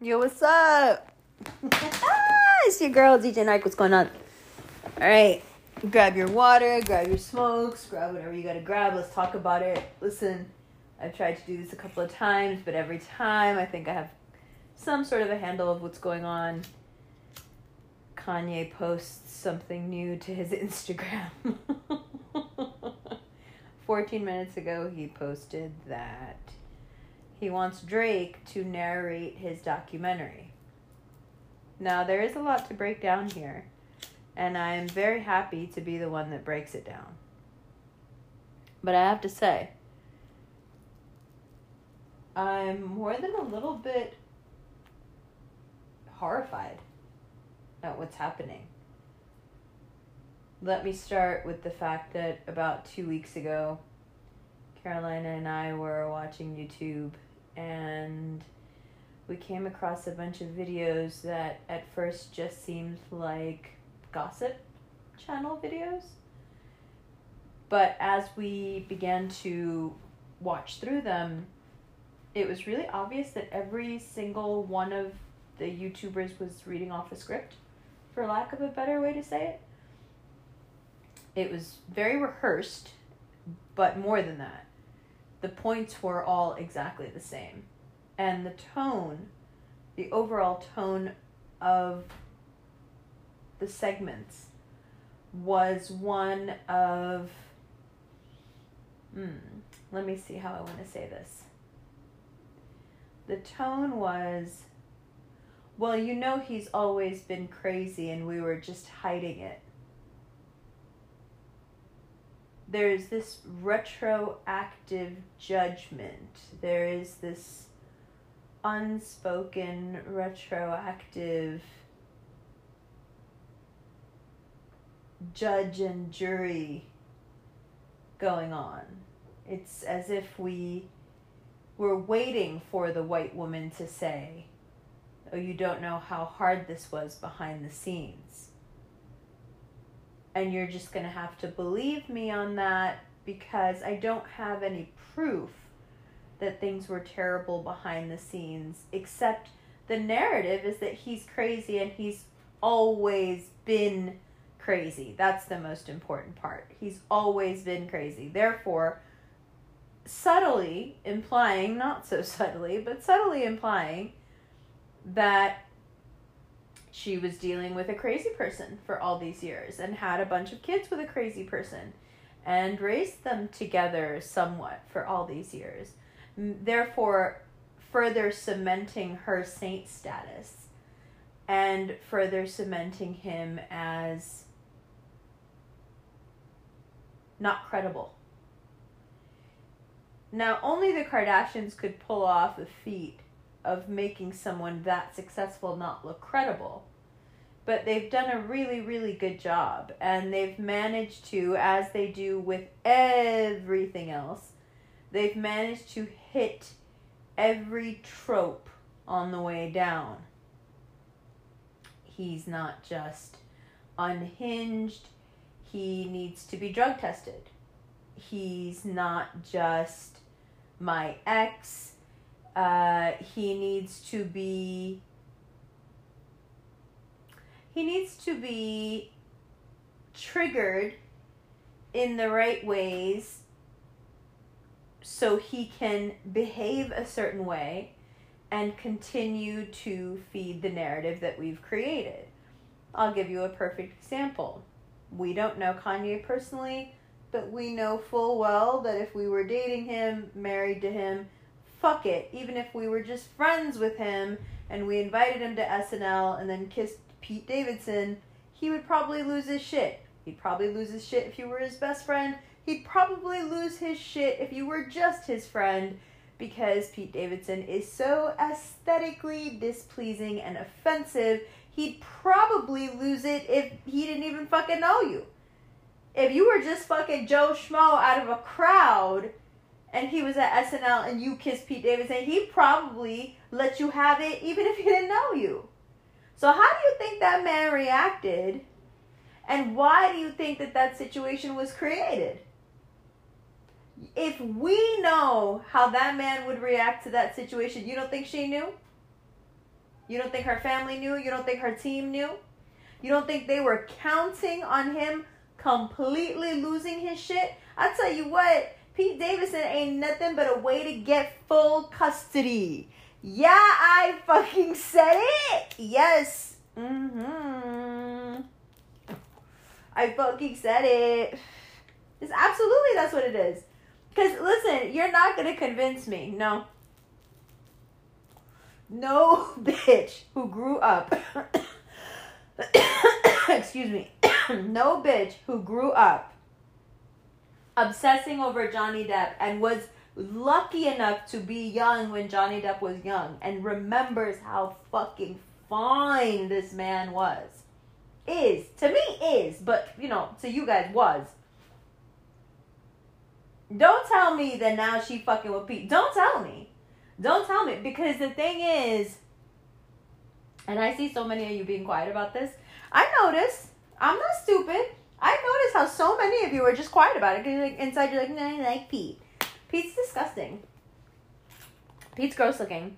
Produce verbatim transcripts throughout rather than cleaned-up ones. Yo, what's up? ah, it's your girl, D J Nike. What's going on? All right. Grab your water, grab your smokes, grab whatever you got to grab. Let's talk about it. Listen, I've tried to do this a couple of times, but every time I think I have some sort of a handle of what's going on. Kanye posts something new to his Instagram. fourteen minutes ago, he posted that he wants Drake to narrate his documentary. Now, there is a lot to break down here, and I am very happy to be the one that breaks it down. But I have to say, I'm more than a little bit horrified at what's happening. Let me start with the fact that about two weeks ago, Carolina and I were watching YouTube, and we came across a bunch of videos that at first just seemed like gossip channel videos. But as we began to watch through them, it was really obvious that every single one of the YouTubers was reading off a script, for lack of a better way to say it. It was very rehearsed, but more than that, the points were all exactly the same. And the tone, the overall tone of the segments was one of, hmm, let me see how I want to say this. The tone was, well, you know he's always been crazy and we were just hiding it. There's this retroactive judgment. There is this unspoken retroactive judge and jury going on. It's as if we were waiting for the white woman to say, oh, you don't know how hard this was behind the scenes. And you're just going to have to believe me on that because I don't have any proof that things were terrible behind the scenes, except the narrative is that he's crazy and he's always been crazy. That's the most important part. He's always been crazy. Therefore, subtly implying, not so subtly, but subtly implying that she was dealing with a crazy person for all these years and had a bunch of kids with a crazy person and raised them together somewhat for all these years, therefore further cementing her saint status and further cementing him as not credible. Now, only the Kardashians could pull off a feat of making someone that successful not look credible. But they've done a really, really good job, and they've managed to, as they do with everything else, they've managed to hit every trope on the way down. He's not just unhinged, he needs to be drug tested. He's not just my ex, Uh, he needs to be, he needs to be triggered in the right ways so he can behave a certain way and continue to feed the narrative that we've created. I'll give you a perfect example. We don't know Kanye personally, but we know full well that if we were dating him, married to him, fuck it, even if we were just friends with him and we invited him to S N L and then kissed Pete Davidson, he would probably lose his shit. He'd probably lose his shit if you were his best friend. He'd probably lose his shit if you were just his friend, because Pete Davidson is so aesthetically displeasing and offensive, he'd probably lose it if he didn't even fucking know you. If you were just fucking Joe Schmo out of a crowd, and he was at S N L and you kissed Pete Davidson, he probably let you have it even if he didn't know you. So how do you think that man reacted? And why do you think that that situation was created? If we know how that man would react to that situation, you don't think she knew? You don't think her family knew? You don't think her team knew? You don't think they were counting on him completely losing his shit? I tell you what, Pete Davidson ain't nothing but a way to get full custody. Yeah, I fucking said it. Yes. Mm-hmm. I fucking said it. It's absolutely, that's what it is. Because, listen, you're not going to convince me. No. No bitch who grew up. Excuse me. No bitch who grew up obsessing over Johnny Depp and was lucky enough to be young when Johnny Depp was young and remembers how fucking fine this man was. Is. To me, is. But, you know, to you guys, was. Don't tell me that now she fucking with Pete. Don't tell me. Don't tell me. Because the thing is, and I see so many of you being quiet about this. I notice. I'm not stupid. I notice how so many of you are just quiet about it. Because you're like, inside you're like, nah, I like Pete. Pete's disgusting. Pete's gross looking.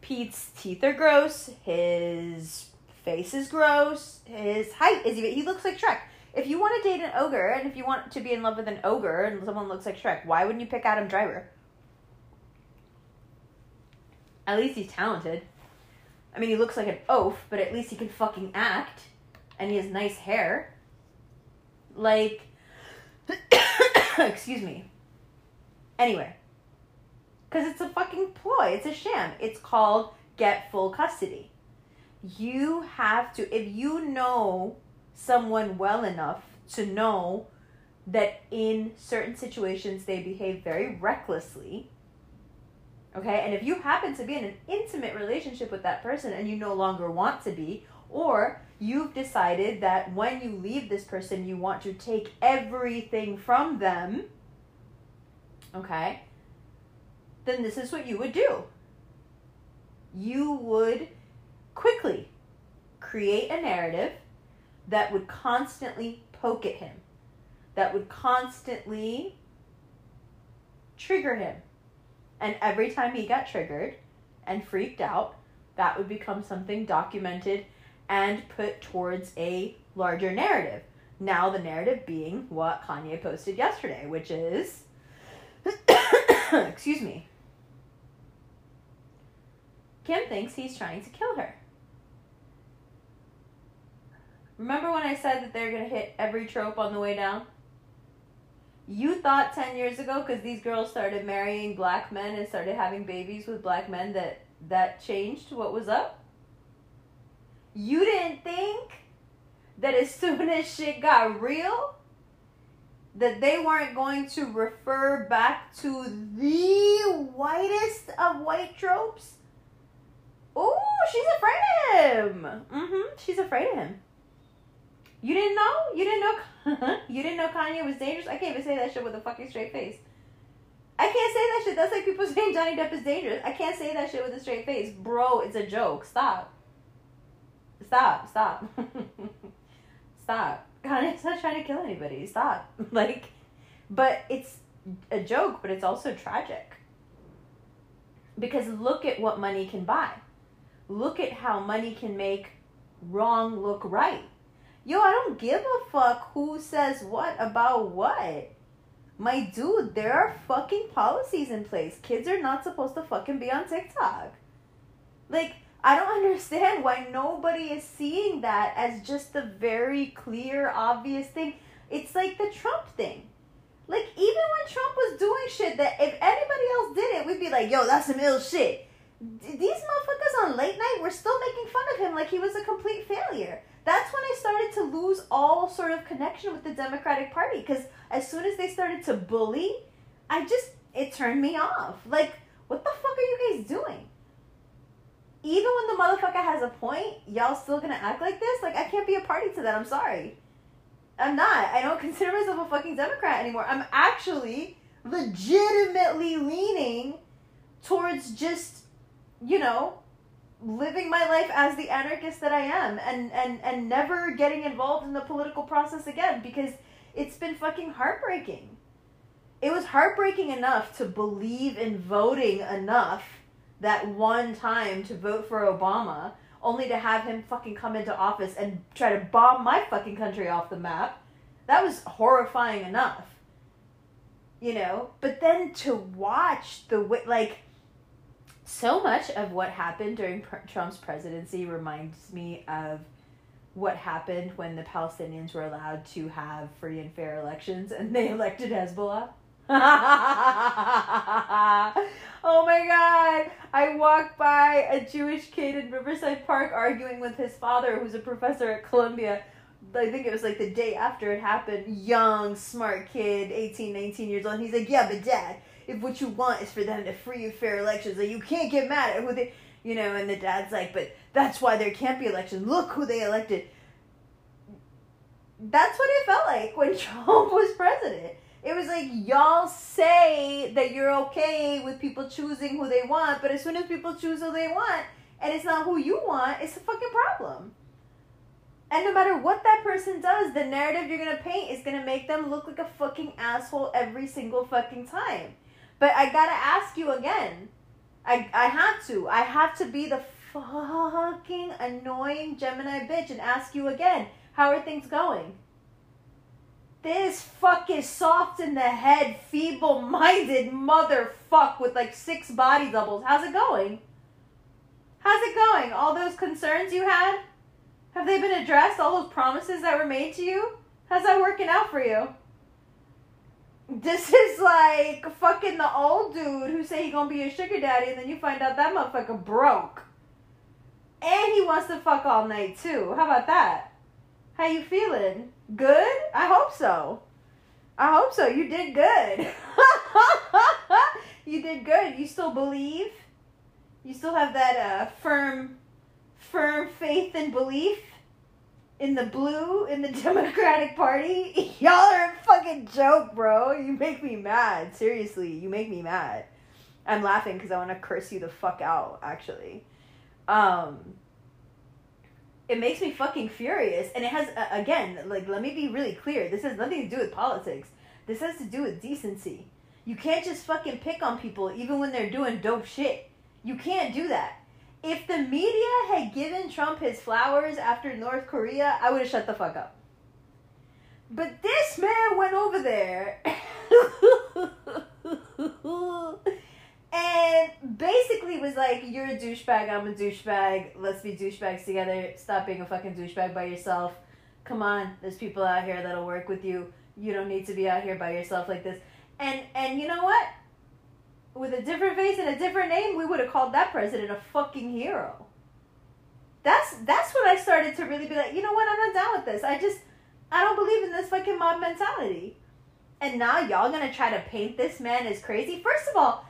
Pete's teeth are gross. His face is gross. His height is even, he looks like Shrek. If you want to date an ogre, and if you want to be in love with an ogre, and someone looks like Shrek, why wouldn't you pick Adam Driver? At least he's talented. I mean, he looks like an oaf, but at least he can fucking act. And he has nice hair. Like, excuse me. Anyway. Because it's a fucking ploy. It's a sham. It's called get full custody. You have to, if you know someone well enough to know that in certain situations they behave very recklessly, okay? And if you happen to be in an intimate relationship with that person and you no longer want to be, or you've decided that when you leave this person you want to take everything from them, okay, then this is what you would do. You would quickly create a narrative that would constantly poke at him, that would constantly trigger him. And every time he got triggered and freaked out, that would become something documented and put towards a larger narrative. Now the narrative being what Kanye posted yesterday, which is, excuse me, Kim thinks he's trying to kill her. Remember when I said that they're going to hit every trope on the way down? You thought ten years ago, because these girls started marrying black men and started having babies with black men, that that changed what was up? You didn't think that as soon as shit got real, that they weren't going to refer back to the whitest of white tropes? Ooh, she's afraid of him. Mm-hmm, she's afraid of him. You didn't know? You didn't know? You didn't know Kanye was dangerous? I can't even say that shit with a fucking straight face. I can't say that shit. That's like people saying Johnny Depp is dangerous. I can't say that shit with a straight face. Bro, it's a joke. Stop. Stop. Stop. Stop. Kanye's not trying to kill anybody. Stop. Like, but it's a joke, but it's also tragic. Because look at what money can buy. Look at how money can make wrong look right. Yo, I don't give a fuck who says what about what. My dude, there are fucking policies in place. Kids are not supposed to fucking be on TikTok. Like, I don't understand why nobody is seeing that as just the very clear, obvious thing. It's like the Trump thing. Like, even when Trump was doing shit that if anybody else did it, we'd be like, yo, that's some ill shit. These motherfuckers on late night were still making fun of him like he was a complete failure. That's when I started to lose all sort of connection with the Democratic Party, because as soon as they started to bully, I just, it turned me off. Like, what the fuck are you guys doing? Even when the motherfucker has a point, y'all still gonna act like this? Like, I can't be a party to that, I'm sorry. I'm not. I don't consider myself a fucking Democrat anymore. I'm actually legitimately leaning towards just, you know, living my life as the anarchist that I am, and, and, and never getting involved in the political process again, because it's been fucking heartbreaking. It was heartbreaking enough to believe in voting enough that one time to vote for Obama, only to have him fucking come into office and try to bomb my fucking country off the map. That was horrifying enough. You know? But then to watch the way, like, so much of what happened during pr- Trump's presidency reminds me of what happened when the Palestinians were allowed to have free and fair elections and they elected Hezbollah. Oh my God, I walked by a Jewish kid in Riverside Park arguing with his father, who's a professor at Columbia. I think it was like the day after it happened. Young, smart kid, eighteen, nineteen years old. And he's like, yeah, but Dad, if what you want is for them to free and fair elections, like, you can't get mad at who they, you know, and the dad's like, but that's why there can't be elections. Look who they elected. That's what it felt like when Trump was president. It was like, y'all say that you're okay with people choosing who they want, but as soon as people choose who they want, and it's not who you want, it's a fucking problem. And no matter what that person does, the narrative you're going to paint is going to make them look like a fucking asshole every single fucking time. But I gotta ask you again. I, I have to. I have to be the fucking annoying Gemini bitch and ask you again, how are things going? This fucking soft in the head, feeble-minded motherfuck with like six body doubles. How's it going? How's it going? All those concerns you had? Have they been addressed? All those promises that were made to you? How's that working out for you? This is like fucking the old dude who say he gonna be a sugar daddy and then you find out that motherfucker broke. And he wants to fuck all night too. How about that? How you feeling? Good? I hope so. I hope so. You did good. You did good. You still believe? You still have that uh, firm, firm faith and belief in the blue, in the Democratic Party? Y'all are a fucking joke, bro. You make me mad. Seriously, you make me mad. I'm laughing because I want to curse you the fuck out, actually. Um... It makes me fucking furious, and it has, uh, again, like, let me be really clear, this has nothing to do with politics. This has to do with decency. You can't just fucking pick on people even when they're doing dope shit. You can't do that. If the media had given Trump his flowers after North Korea, I would have shut the fuck up. But this man went over there and basically was like, you're a douchebag, I'm a douchebag, let's be douchebags together, stop being a fucking douchebag by yourself, come on, there's people out here that'll work with you, you don't need to be out here by yourself like this. And and you know what? With a different face and a different name, we would have called that president a fucking hero. That's, that's when I started to really be like, you know what, I'm not down with this, I just, I don't believe in this fucking mob mentality. And now y'all gonna try to paint this man as crazy? First of all,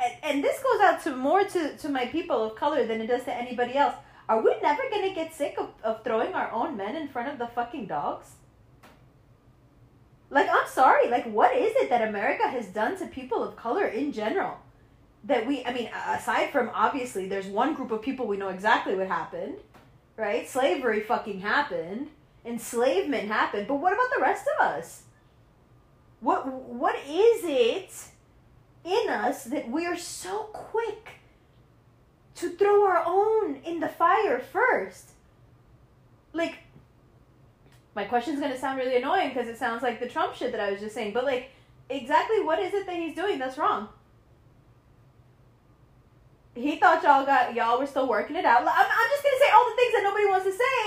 And, and this goes out to more to, to my people of color than it does to anybody else. Are we never going to get sick of, of throwing our own men in front of the fucking dogs? Like, I'm sorry. Like, what is it that America has done to people of color in general? That we, I mean, aside from, obviously, there's one group of people we know exactly what happened, right? Slavery fucking happened. Enslavement happened. But what about the rest of us? What What is it in us that we are so quick to throw our own in the fire first? Like, my question's gonna sound really annoying because it sounds like the Trump shit that I was just saying, but like, exactly what is it that he's doing that's wrong? He thought y'all got y'all were still working it out. I'm, I'm just gonna say all the things that nobody wants to say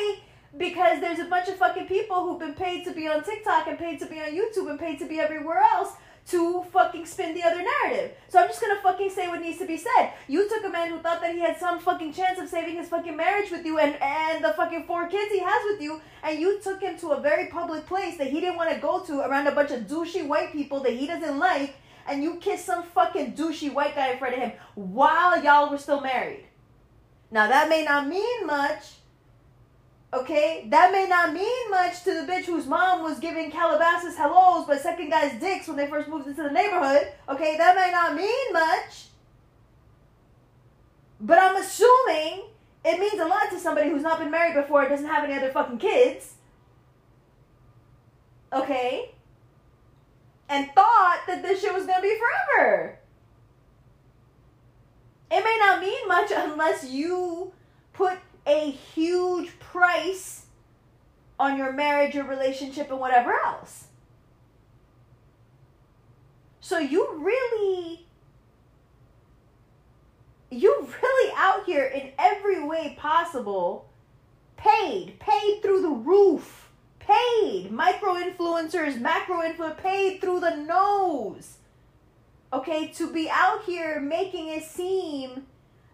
because there's a bunch of fucking people who've been paid to be on TikTok and paid to be on YouTube and paid to be everywhere else to fucking spin the other narrative. So I'm just gonna fucking say what needs to be said. You took a man who thought that he had some fucking chance of saving his fucking marriage with you and, and the fucking four kids he has with you, and you took him to a very public place that he didn't want to go to around a bunch of douchey white people that he doesn't like, and you kissed some fucking douchey white guy in front of him while y'all were still married. Now that may not mean much, okay? That may not mean much to the bitch whose mom was giving Calabasas hellos but second guys dicks when they first moved into the neighborhood. Okay, that may not mean much. But I'm assuming it means a lot to somebody who's not been married before and doesn't have any other fucking kids. Okay? And thought that this shit was gonna be forever. it may not mean much unless you put a huge price on your marriage, your relationship, and whatever else. So you really, you really out here in every way possible, paid, paid through the roof, paid, micro-influencers, macro-influencers, paid through the nose, okay, to be out here making it seem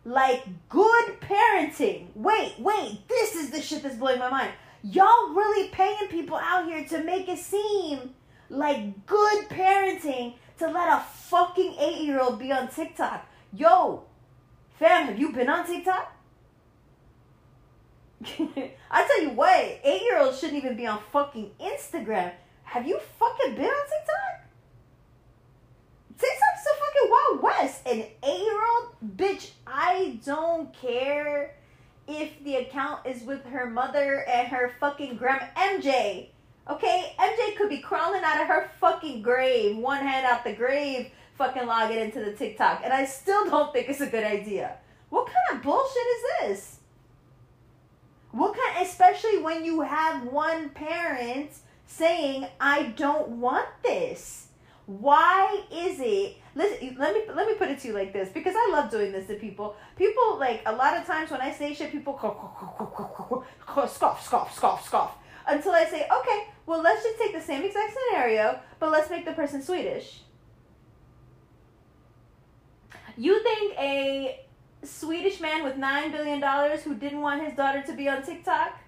like good parenting. Wait, wait, this is the shit that's blowing my mind. Y'all really paying people out here to make it seem like good parenting to let a fucking eight-year-old be on TikTok. Yo, fam, have you been on TikTok? I tell you what, eight-year-olds shouldn't even be on fucking Instagram. Have you fucking been on TikTok? TikTok's the fucking Wild West. An eight-year-old? Bitch, I don't care if the account is with her mother and her fucking grandma. M J, okay? M J could be crawling out of her fucking grave, one hand out the grave, fucking logging into the TikTok. And I still don't think it's a good idea. What kind of bullshit is this? What kind, especially when you have one parent saying, I don't want this. Why is it? Listen, let me let me put it to you like this, because I love doing this to people. People, like, a lot of times when I say shit, people scoff, scoff, scoff, scoff. Until I say, okay, well, let's just take the same exact scenario, but let's make the person Swedish. You think a Swedish man with nine billion dollars who didn't want his daughter to be on TikTok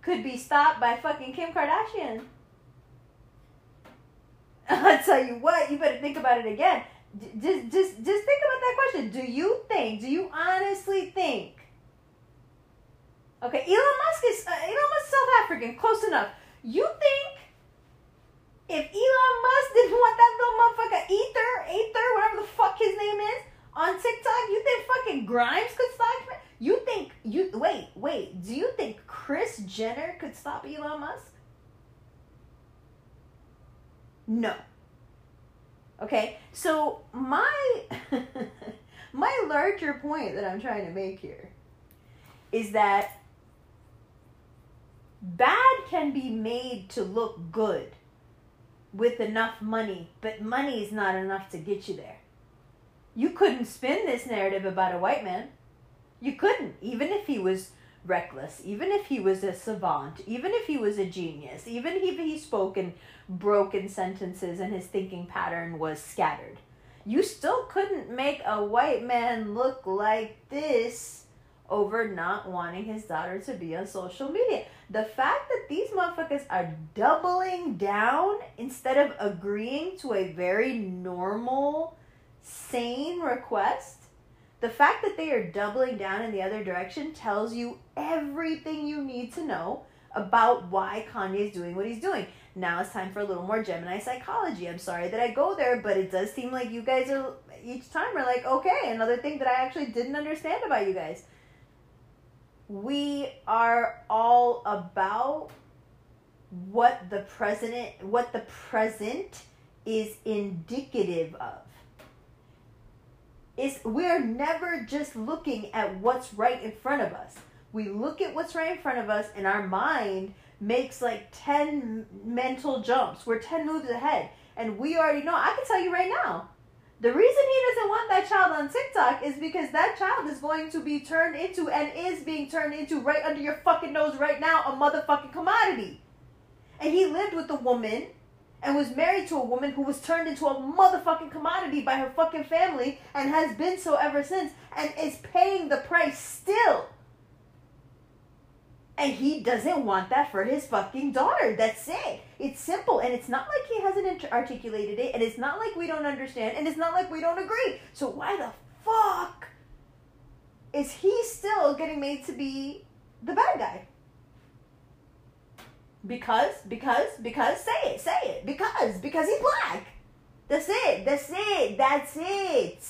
could be stopped by fucking Kim Kardashian? I tell you what, you better think about it again. Just, just, just think about that question. Do you think, do you honestly think? Okay, Elon Musk is, uh, Elon Musk is South African, close enough. You think if Elon Musk didn't want that little motherfucker Ether, Ether, whatever the fuck his name is, on TikTok, you think fucking Grimes could stop him? You think, you, wait, wait, do you think Kris Jenner could stop Elon Musk? No. Okay, so my, my larger point that I'm trying to make here is that bad can be made to look good with enough money, but money is not enough to get you there. You couldn't spin this narrative about a white man. You couldn't, even if he was reckless, even if he was a savant, even if he was a genius, even if he spoke in broken sentences and his thinking pattern was scattered. You still couldn't make a white man look like this over not wanting his daughter to be on social media. The fact that these motherfuckers are doubling down instead of agreeing to a very normal, sane request, the fact that they are doubling down in the other direction tells you everything you need to know about why Kanye is doing what he's doing. Now it's time for a little more Gemini psychology. I'm sorry that I go there, but it does seem like you guys are each time are like, okay, another thing that I actually didn't understand about you guys. We are all about what the president, what the present is indicative of. Is we're never just looking at what's right in front of us. We look at what's right in front of us and our mind makes like ten mental jumps. We're ten moves ahead. And we already know, I can tell you right now, the reason he doesn't want that child on TikTok is because that child is going to be turned into and is being turned into right under your fucking nose right now, a motherfucking commodity. And he lived with a woman and was married to a woman who was turned into a motherfucking commodity by her fucking family and has been so ever since and is paying the price still. And he doesn't want that for his fucking daughter. That's it. It's simple. And it's not like he hasn't articulated it. And it's not like we don't understand. And it's not like we don't agree. So why the fuck is he still getting made to be the bad guy? Because, because, because, say it, say it. Because, because he's black. That's it, that's it, that's it.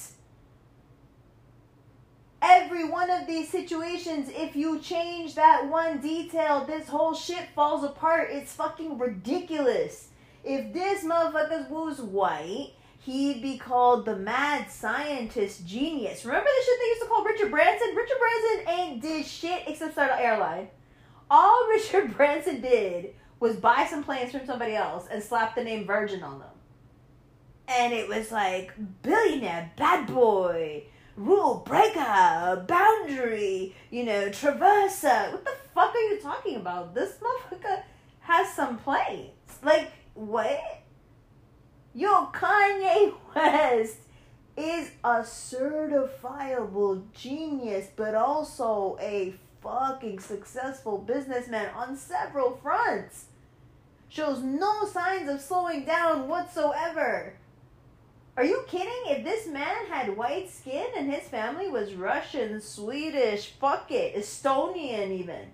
Every one of these situations, if you change that one detail, this whole shit falls apart. It's fucking ridiculous. If this motherfucker was white, he'd be called the mad scientist genius. Remember the shit they used to call Richard Branson? Richard Branson ain't did shit except start an airline. All Richard Branson did was buy some planes from somebody else and slap the name Virgin on them. And it was like, billionaire, bad boy, rule breaker, boundary, you know, traverser. What the fuck are you talking about? This motherfucker has some planes. Like, what? Yo, Kanye West is a certifiable genius, but also a fucking successful businessman on several fronts. Shows no signs of slowing down whatsoever. Are you kidding? If this man had white skin and his family was Russian, Swedish, fuck it, Estonian even,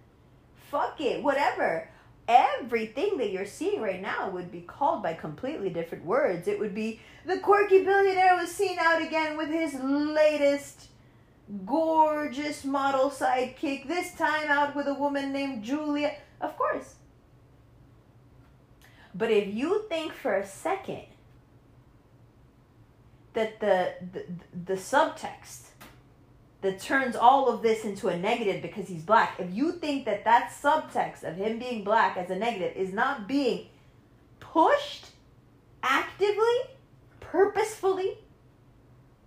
fuck it, whatever, everything that you're seeing right now would be called by completely different words. It would be the quirky billionaire was seen out again with his latest gorgeous model sidekick, this time out with a woman named Julia. Of course. But if you think for a second that the, the the subtext that turns all of this into a negative because he's black, if you think that that subtext of him being black as a negative is not being pushed actively, purposefully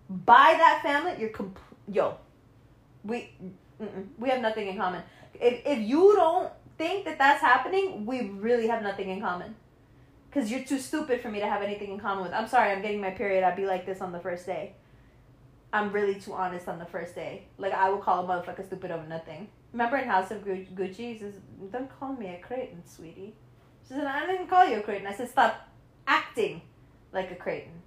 by that family, you're compl- yo, we we have nothing in common. If if you don't think that that's happening, we really have nothing in common. Because you're too stupid for me to have anything in common with. I'm sorry, I'm getting my period. I'd be like this on the first day. I'm really too honest on the first day. Like, I will call a motherfucker stupid over nothing. Remember in House of Gucci, he says, don't call me a cretin, sweetie. She said, I didn't call you a cretin. I said, stop acting like a cretin.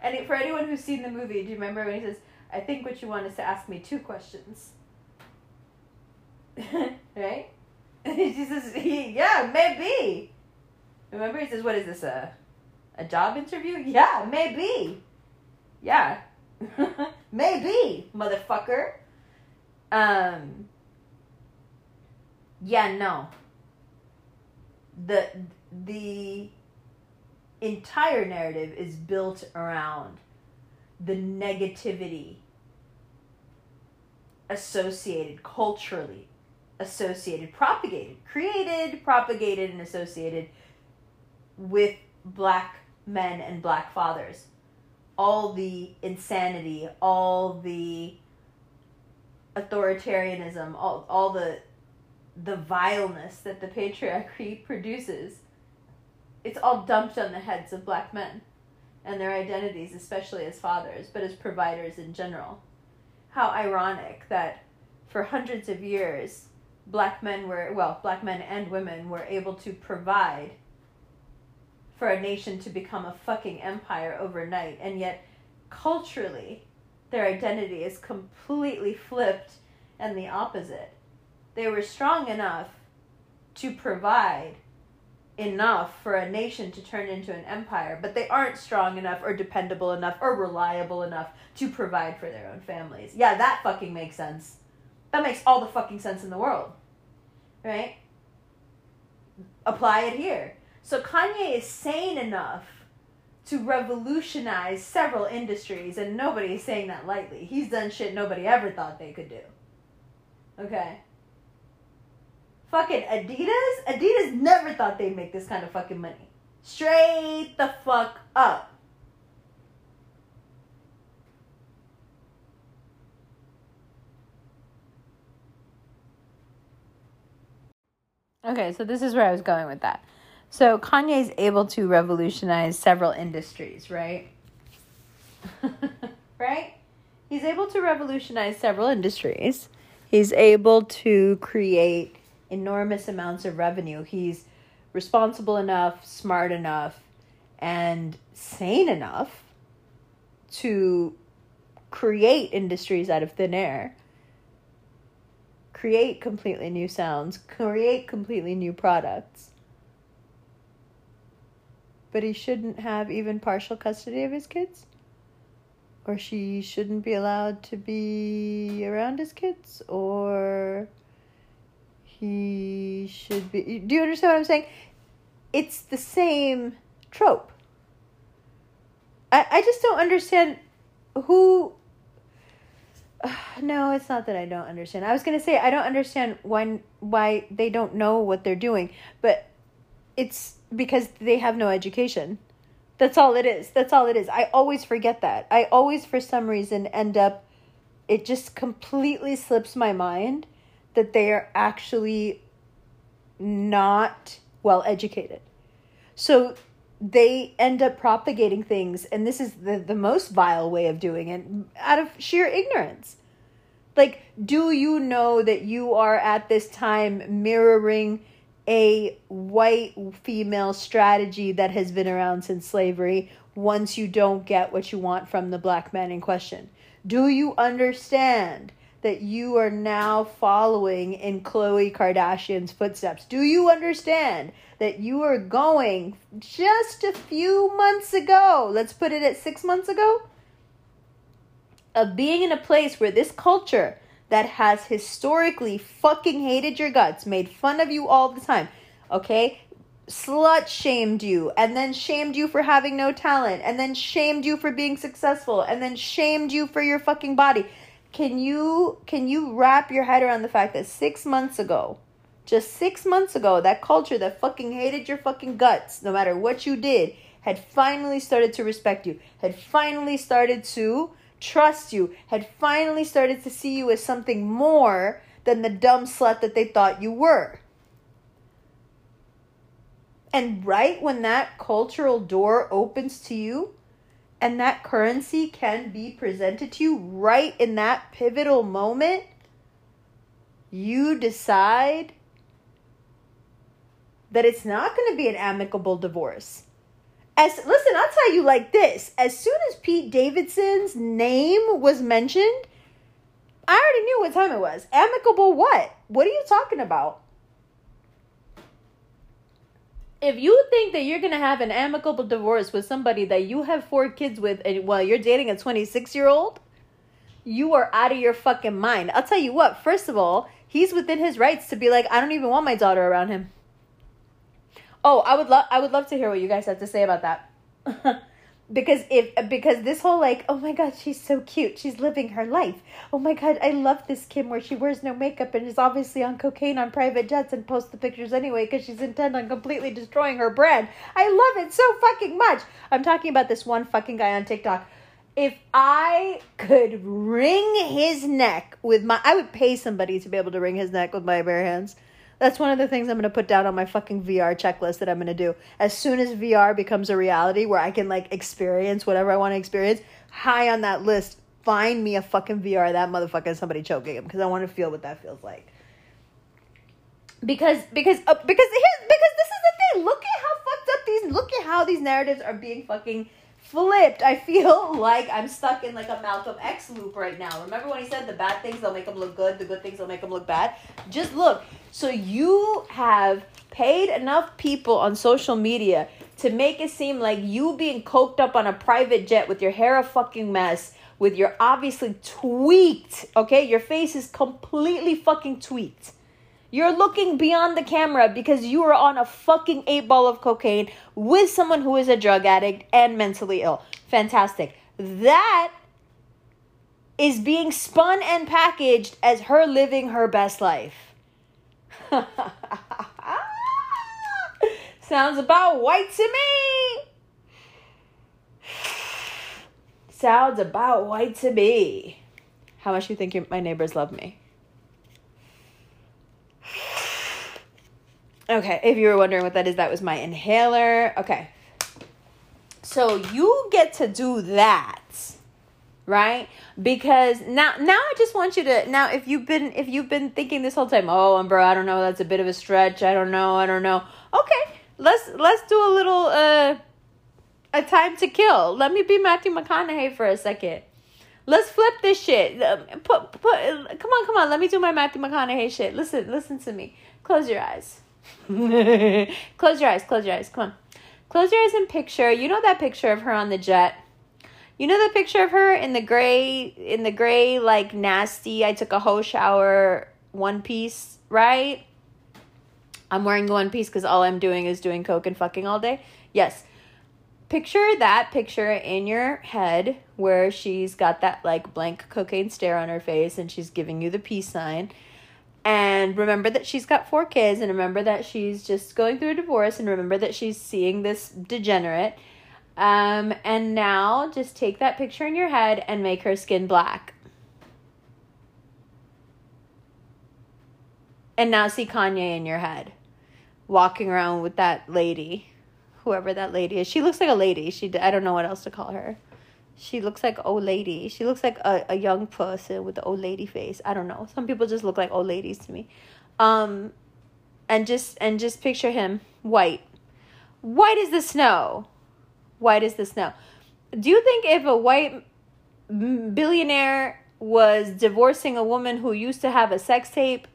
And it, for anyone who's seen the movie, do you remember when he says, I think what you want is to ask me two questions. Right? She says, yeah, maybe. Remember, he says, what is this, a, a job interview? Yeah, maybe. Yeah. Maybe, motherfucker. Um. Yeah, no. The, the entire narrative is built around the negativity associated culturally, associated, propagated, created, propagated, and associated with black men and black fathers. All the insanity, all the authoritarianism, all all the the vileness that the patriarchy produces, it's all dumped on the heads of black men and their identities, especially as fathers, but as providers in general. How ironic that for hundreds of years, black men were, well, black men and women were able to provide for a nation to become a fucking empire overnight, and yet culturally, their identity is completely flipped and the opposite. They were strong enough to provide enough for a nation to turn into an empire, but they aren't strong enough or dependable enough or reliable enough to provide for their own families. Yeah, that fucking makes sense. That makes all the fucking sense in the world, right? Apply it here. So Kanye is sane enough to revolutionize several industries, and nobody is saying that lightly. He's done shit nobody ever thought they could do. Okay? Fucking Adidas? Adidas never thought they'd make this kind of fucking money. Straight the fuck up. Okay, so this is where I was going with that. So Kanye's able to revolutionize several industries, right? Right? He's able to revolutionize several industries. He's able to create enormous amounts of revenue. He's responsible enough, smart enough, and sane enough to create industries out of thin air, create completely new sounds, create completely new products. But he shouldn't have even partial custody of his kids? Or she shouldn't be allowed to be around his kids? Or he should be... Do you understand what I'm saying? It's the same trope. I, I just don't understand who... Uh, no, it's not that I don't understand. I was going to say I don't understand why, why they don't know what they're doing, but it's because they have no education. That's all it is. That's all it is. I always forget that. I always, for some reason, end up... It just completely slips my mind that they are actually not well educated. So they end up propagating things, and this is the, the most vile way of doing it, out of sheer ignorance. Like, do you know that you are at this time mirroring a white female strategy that has been around since slavery once you don't get what you want from the black man in question? Do you understand that you are now following in Khloe Kardashian's footsteps? Do you understand that you are going just a few months ago, let's put it at six months ago, of being in a place where this culture that has historically fucking hated your guts, made fun of you all the time, okay? Slut shamed you, and then shamed you for having no talent, and then shamed you for being successful, and then shamed you for your fucking body. Can you can you wrap your head around the fact that six months ago, just six months ago, that culture that fucking hated your fucking guts, no matter what you did, had finally started to respect you, had finally started to trust you, had finally started to see you as something more than the dumb slut that they thought you were? And right when that cultural door opens to you and that currency can be presented to you right in that pivotal moment, you decide that it's not going to be an amicable divorce. As listen, I'll tell you like this. As soon as Pete Davidson's name was mentioned, I already knew what time it was. Amicable what? What are you talking about? If you think that you're going to have an amicable divorce with somebody that you have four kids with and while well, you're dating a twenty-six-year-old, you are out of your fucking mind. I'll tell you what, first of all, he's within his rights to be like, I don't even want my daughter around him. Oh, I would love I would love to hear what you guys have to say about that. Because if because this whole like, oh my God, she's so cute. She's living her life. Oh my God, I love this Kim where she wears no makeup and is obviously on cocaine on private jets and posts the pictures anyway because she's intent on completely destroying her brand. I love it so fucking much. I'm talking about this one fucking guy on TikTok. If I could wring his neck with my... I would pay somebody to be able to wring his neck with my bare hands. That's one of the things I'm going to put down on my fucking V R checklist that I'm going to do. As soon as V R becomes a reality where I can like experience whatever I want to experience, high on that list, find me a fucking V R that motherfucker and somebody choking him because I want to feel what that feels like. Because because uh, because because this is the thing. Look at how fucked up these look at how these narratives are being fucking flipped. I feel like I'm stuck in like a Malcolm X loop right now. Remember when he said the bad things they'll make them look good, the good things they'll make them look bad? Just look. So you have paid enough people on social media to make it seem like you being coked up on a private jet with your hair a fucking mess, with your obviously tweaked, okay? Your face is completely fucking tweaked. You're looking beyond the camera because you are on a fucking eight ball of cocaine with someone who is a drug addict and mentally ill. Fantastic. That is being spun and packaged as her living her best life. Sounds about white to me. Sounds about white to me. How much you think your, my neighbors love me? Okay, if you were wondering what that is, that was my inhaler. Okay. So you get to do that, right? Because now now I just want you to now if you've been if you've been thinking this whole time, oh, and bro, I don't know, that's a bit of a stretch. I don't know. I don't know. Okay. Let's let's do a little uh a time to kill. Let me be Matthew McConaughey for a second. Let's flip this shit. Put, put, come on, come on. Let me do my Matthew McConaughey shit. Listen, listen to me. Close your eyes. Close your eyes, close your eyes, come on. Close your eyes and picture, you know that picture of her on the jet? You know the picture of her in the gray, in the gray, like, nasty, I took a whole shower, one piece, right? I'm wearing a one piece because all I'm doing is doing coke and fucking all day. Yes. Picture that picture in your head where she's got that like blank cocaine stare on her face and she's giving you the peace sign. And remember that she's got four kids, and remember that she's just going through a divorce, and remember that she's seeing this degenerate. Um, and now just take that picture in your head and make her skin black. And now see Kanye in your head walking around with that lady, whoever that lady is. She looks like a lady. She I don't know what else to call her. She looks like old lady. She looks like a, a young person with the old lady face. I don't know. Some people just look like old ladies to me. Um, and just and just picture him white. White as the snow. White as the snow. Do you think if a white billionaire was divorcing a woman who used to have a sex tape,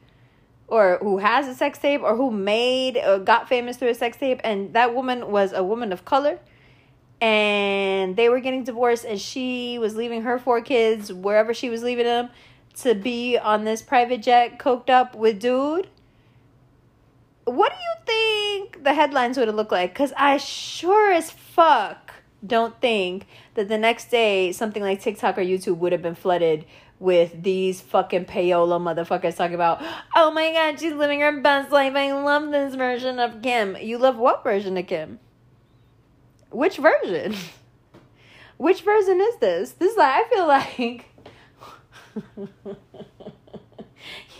or who has a sex tape, or who made or got famous through a sex tape, and that woman was a woman of color, and they were getting divorced, and she was leaving her four kids wherever she was leaving them to be on this private jet coked up with dude? What do you think the headlines would have looked like? Because I sure as fuck don't think that the next day something like TikTok or YouTube would have been flooded with these fucking payola motherfuckers talking about, oh my god, she's living her best life. I love this version of Kim. You love what version of Kim? Which version? Which version is this? This is like, I feel like...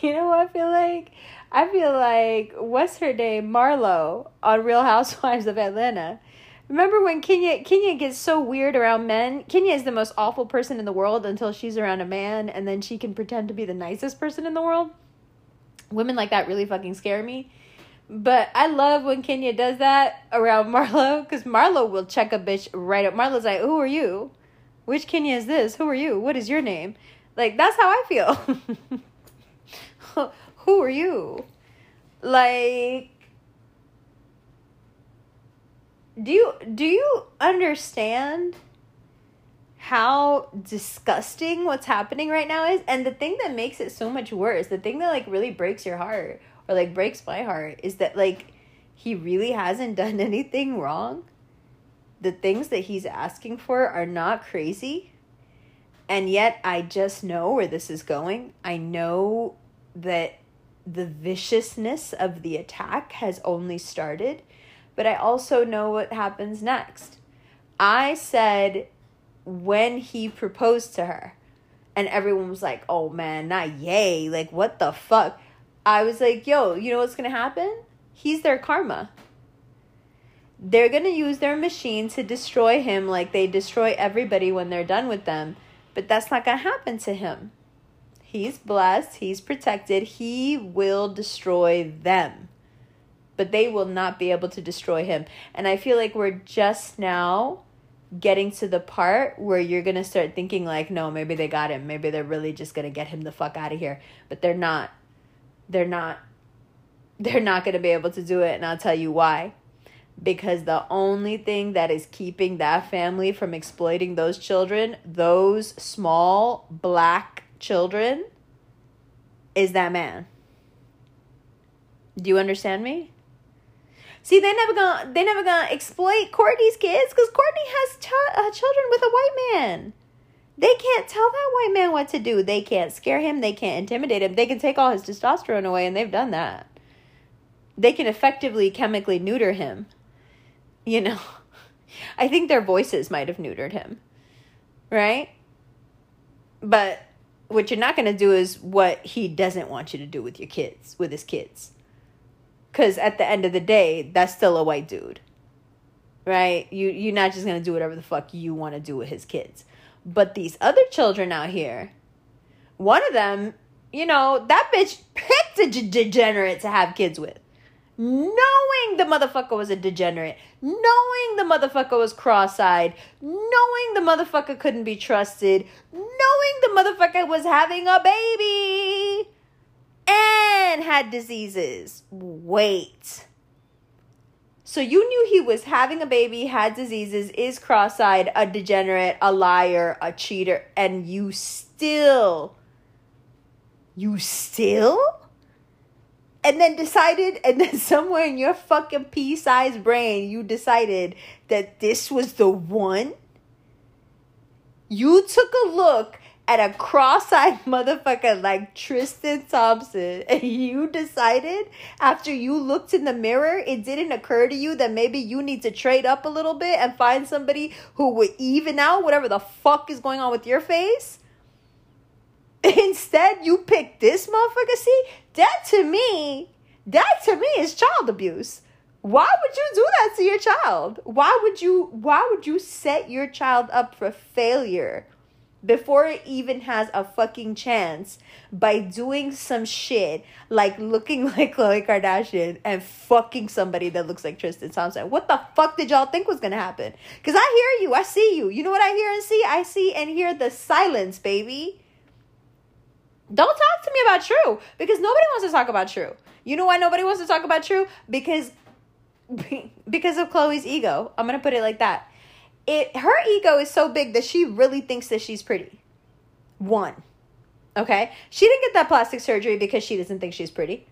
you know what I feel like? I feel like, what's her name? Marlo on Real Housewives of Atlanta. Remember when Kenya Kenya gets so weird around men? Kenya is the most awful person in the world until she's around a man, and then she can pretend to be the nicest person in the world. Women like that really fucking scare me. But I love when Kenya does that around Marlo, because Marlo will check a bitch right up. Marlo's like, who are you? Which Kenya is this? Who are you? What is your name? Like, that's how I feel. Who are you? Like... Do you do you understand how disgusting what's happening right now is? And the thing that makes it so much worse, the thing that like really breaks your heart, or like breaks my heart, is that like he really hasn't done anything wrong. The things that he's asking for are not crazy. And yet I just know where this is going. I know that the viciousness of the attack has only started. But I also know what happens next. I said when he proposed to her, and everyone was like, oh man, not yay. Like, what the fuck? I was like, yo, you know what's going to happen? He's their karma. They're going to use their machine to destroy him like they destroy everybody when they're done with them. But that's not going to happen to him. He's blessed. He's protected. He will destroy them. But they will not be able to destroy him. And I feel like we're just now getting to the part where you're going to start thinking like, no, maybe they got him. Maybe they're really just going to get him the fuck out of here. But they're not. They're not. They're not going to be able to do it. And I'll tell you why. Because the only thing that is keeping that family from exploiting those children, those small black children, is that man. Do you understand me? See, they never gonna they never gonna exploit Courtney's kids because Courtney has ch- uh, children with a white man. They can't tell that white man what to do. They can't scare him. They can't intimidate him. They can take all his testosterone away, and they've done that. They can effectively chemically neuter him. You know, I think their voices might have neutered him, right? But what you're not gonna do is what he doesn't want you to do with your kids, with his kids. Because at the end of the day, that's still a white dude, right? You, you're not just going to do whatever the fuck you want to do with his kids. But these other children out here, one of them, you know, that bitch picked a d- degenerate to have kids with. Knowing the motherfucker was a degenerate. Knowing the motherfucker was cross-eyed. Knowing the motherfucker couldn't be trusted. Knowing the motherfucker was having a baby. And had diseases. Wait. So you knew he was having a baby, had diseases, is cross-eyed, a degenerate, a liar, a cheater, and you still, you still and then decided, and then somewhere in your fucking pea-sized brain, you decided that this was the one. You took a look at a cross-eyed motherfucker like Tristan Thompson, and you decided after you looked in the mirror, it didn't occur to you that maybe you need to trade up a little bit and find somebody who would even out whatever the fuck is going on with your face? Instead, you picked this motherfucker? See, that to me, that to me is child abuse. Why would you do that to your child? Why would you, why would you set your child up for failure before it even has a fucking chance by doing some shit like looking like Khloe Kardashian and fucking somebody that looks like Tristan Thompson? What the fuck did y'all think was gonna happen? Because I hear you. I see you. You know what I hear and see? I see and hear the silence, baby. Don't talk to me about True, because nobody wants to talk about True. You know why nobody wants to talk about True? Because, because of Khloe's ego. I'm going to put it like that. It, her ego is so big that she really thinks that she's pretty. One. Okay? She didn't get that plastic surgery because she doesn't think she's pretty.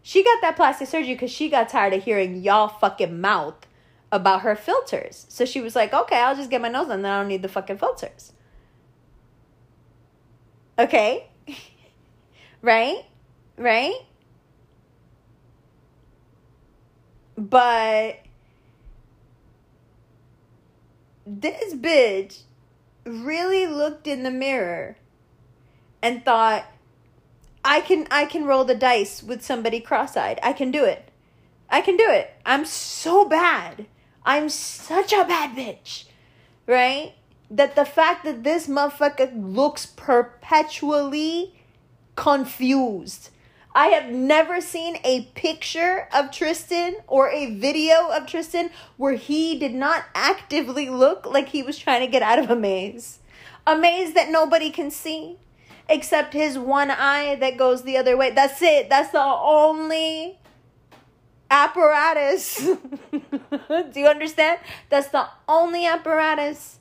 She got that plastic surgery because she got tired of hearing y'all fucking mouth about her filters. So she was like, okay, I'll just get my nose done, then I don't need the fucking filters. Okay? Right? Right? But this bitch really looked in the mirror and thought, I can I can roll the dice with somebody cross-eyed. I can do it. I can do it. I'm so bad. I'm such a bad bitch. Right? That the fact that this motherfucker looks perpetually confused. I have never seen a picture of Tristan or a video of Tristan where he did not actively look like he was trying to get out of a maze. A maze that nobody can see except his one eye that goes the other way. That's it. That's the only apparatus. Do you understand? That's the only apparatus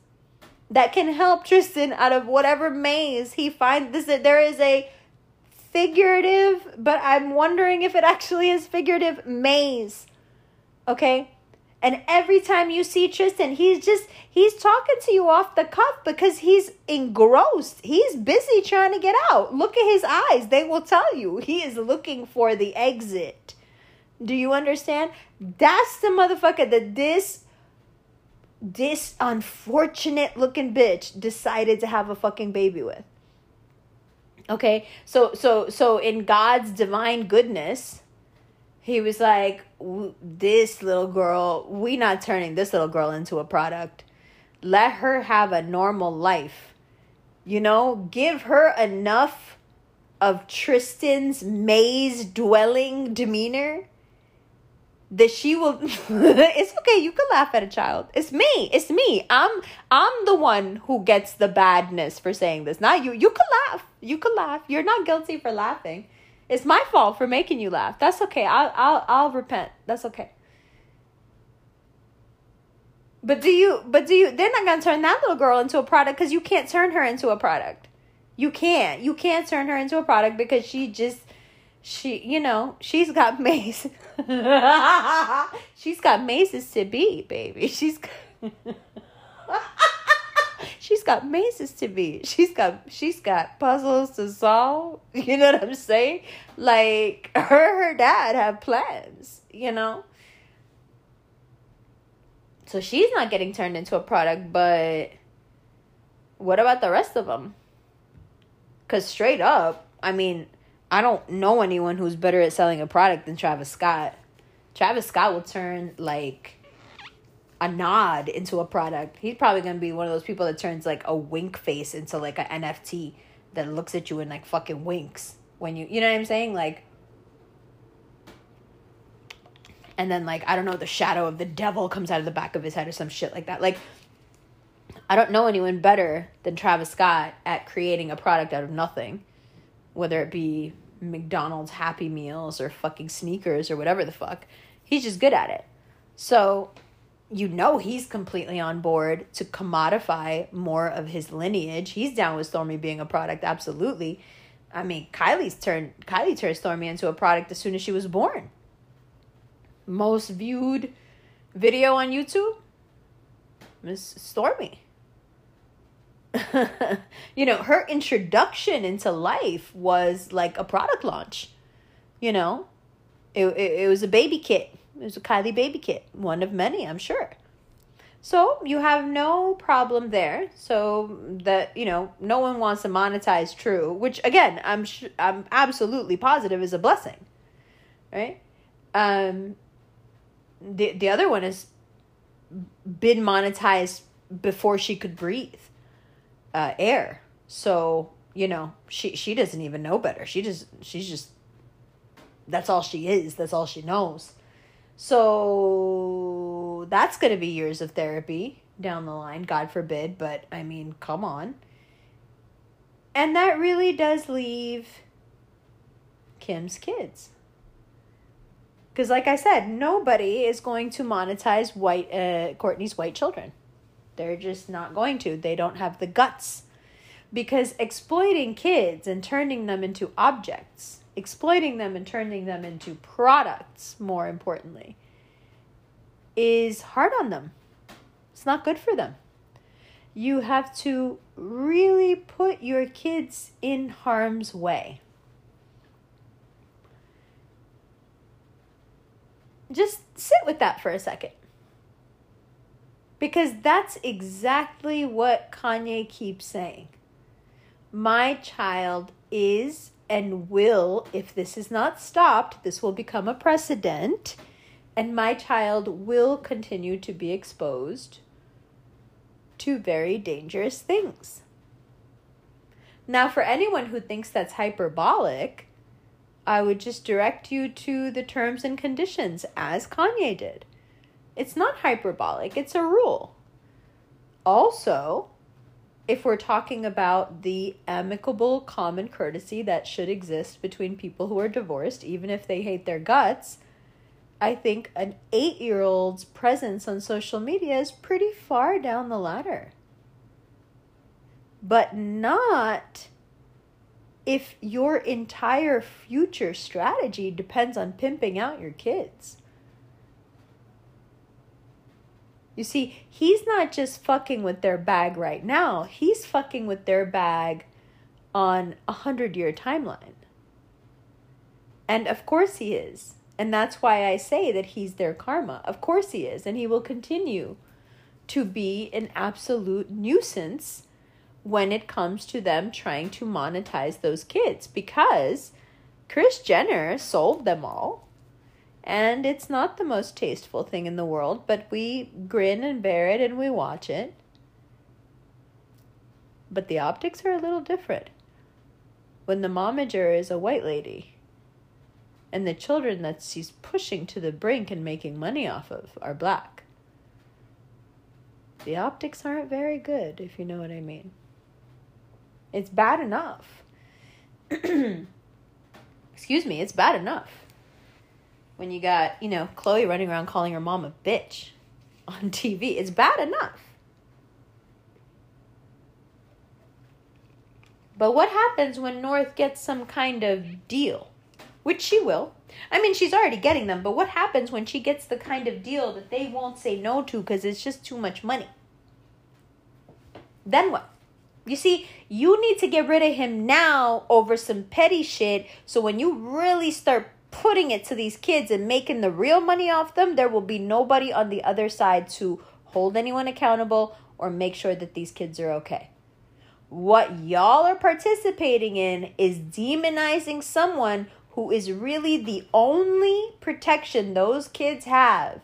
that can help Tristan out of whatever maze he finds. This, there is a figurative, but I'm wondering if it actually is figurative, maze. Okay? And every time you see Tristan, he's just, he's talking to you off the cuff because he's engrossed. He's busy trying to get out. Look at his eyes. They will tell you. He is looking for the exit. Do you understand? That's the motherfucker that this, this unfortunate looking bitch decided to have a fucking baby with. Okay, so so so in God's divine goodness, he was like, this little girl, we not turning this little girl into a product. Let her have a normal life. You know, give her enough of Tristan's maze-dwelling demeanor that she will... It's okay, you can laugh at a child. It's me, it's me. I'm I'm the one who gets the badness for saying this. Not you. You can laugh. You can laugh. You're not guilty for laughing. It's my fault for making you laugh. That's okay. I'll I'll I'll repent. That's okay. But do you but do you they're not gonna turn that little girl into a product, because you can't turn her into a product. You can't. You can't turn her into a product because she just She, you know, she's got mazes. She's got mazes to beat, baby. She's got, she's got mazes to beat. She's got, she's got puzzles to solve. You know what I'm saying? Like, her, her dad have plans, you know? So she's not getting turned into a product, but what about the rest of them? Because straight up, I mean... I don't know anyone who's better at selling a product than Travis Scott. Travis Scott will turn, like, a nod into a product. He's probably going to be one of those people that turns, like, a wink face into, like, an N F T that looks at you and, like, fucking winks when you, you know what I'm saying? Like, and then, like, I don't know, the shadow of the devil comes out of the back of his head or some shit like that. Like, I don't know anyone better than Travis Scott at creating a product out of nothing. Whether it be McDonald's Happy Meals or fucking sneakers or whatever the fuck. He's just good at it. So, you know he's completely on board to commodify more of his lineage. He's down with Stormi being a product, absolutely. I mean, Kylie's turned Kylie turned Stormi into a product as soon as she was born. Most viewed video on YouTube, Miss Stormi. You know, her introduction into life was like a product launch. You know, it, it it was a baby kit. It was a Kylie baby kit, one of many, I'm sure. So you have no problem there. So that, you know, no one wants to monetize True, which again, I'm sh- I'm absolutely positive is a blessing, right? Um, the the other one is been monetized before she could breathe uh, air. So, you know, she she doesn't even know better. She just she's just that's all she is. That's all she knows. So that's going to be years of therapy down the line, God forbid. But I mean, come on. And that really does leave Kim's kids. Because like I said, nobody is going to monetize white uh, Courtney's white children. They're just not going to. They don't have the guts. Because exploiting kids and turning them into objects, exploiting them and turning them into products, more importantly, is hard on them. It's not good for them. You have to really put your kids in harm's way. Just sit with that for a second. Because that's exactly what Kanye keeps saying. My child is and will, if this is not stopped, this will become a precedent, and my child will continue to be exposed to very dangerous things. Now, for anyone who thinks that's hyperbolic, I would just direct you to the terms and conditions as Kanye did. It's not hyperbolic, it's a rule. Also, if we're talking about the amicable common courtesy that should exist between people who are divorced, even if they hate their guts, I think an eight-year-old's presence on social media is pretty far down the ladder. But not if your entire future strategy depends on pimping out your kids. You see, he's not just fucking with their bag right now. He's fucking with their bag on a hundred-year timeline. And of course he is. And that's why I say that he's their karma. Of course he is. And he will continue to be an absolute nuisance when it comes to them trying to monetize those kids. Because Kris Jenner sold them all. And it's not the most tasteful thing in the world, but we grin and bear it and we watch it. But the optics are a little different. When the momager is a white lady and the children that she's pushing to the brink and making money off of are black. The optics aren't very good, if you know what I mean. It's bad enough. Excuse me, it's bad enough. When you got, you know, Khloe running around calling her mom a bitch on T V. It's bad enough. But what happens when North gets some kind of deal? Which she will. I mean, she's already getting them. But what happens when she gets the kind of deal that they won't say no to because it's just too much money? Then what? You see, you need to get rid of him now over some petty shit. So when you really start putting it to these kids and making the real money off them, there will be nobody on the other side to hold anyone accountable or make sure that these kids are okay. What y'all are participating in is demonizing someone who is really the only protection those kids have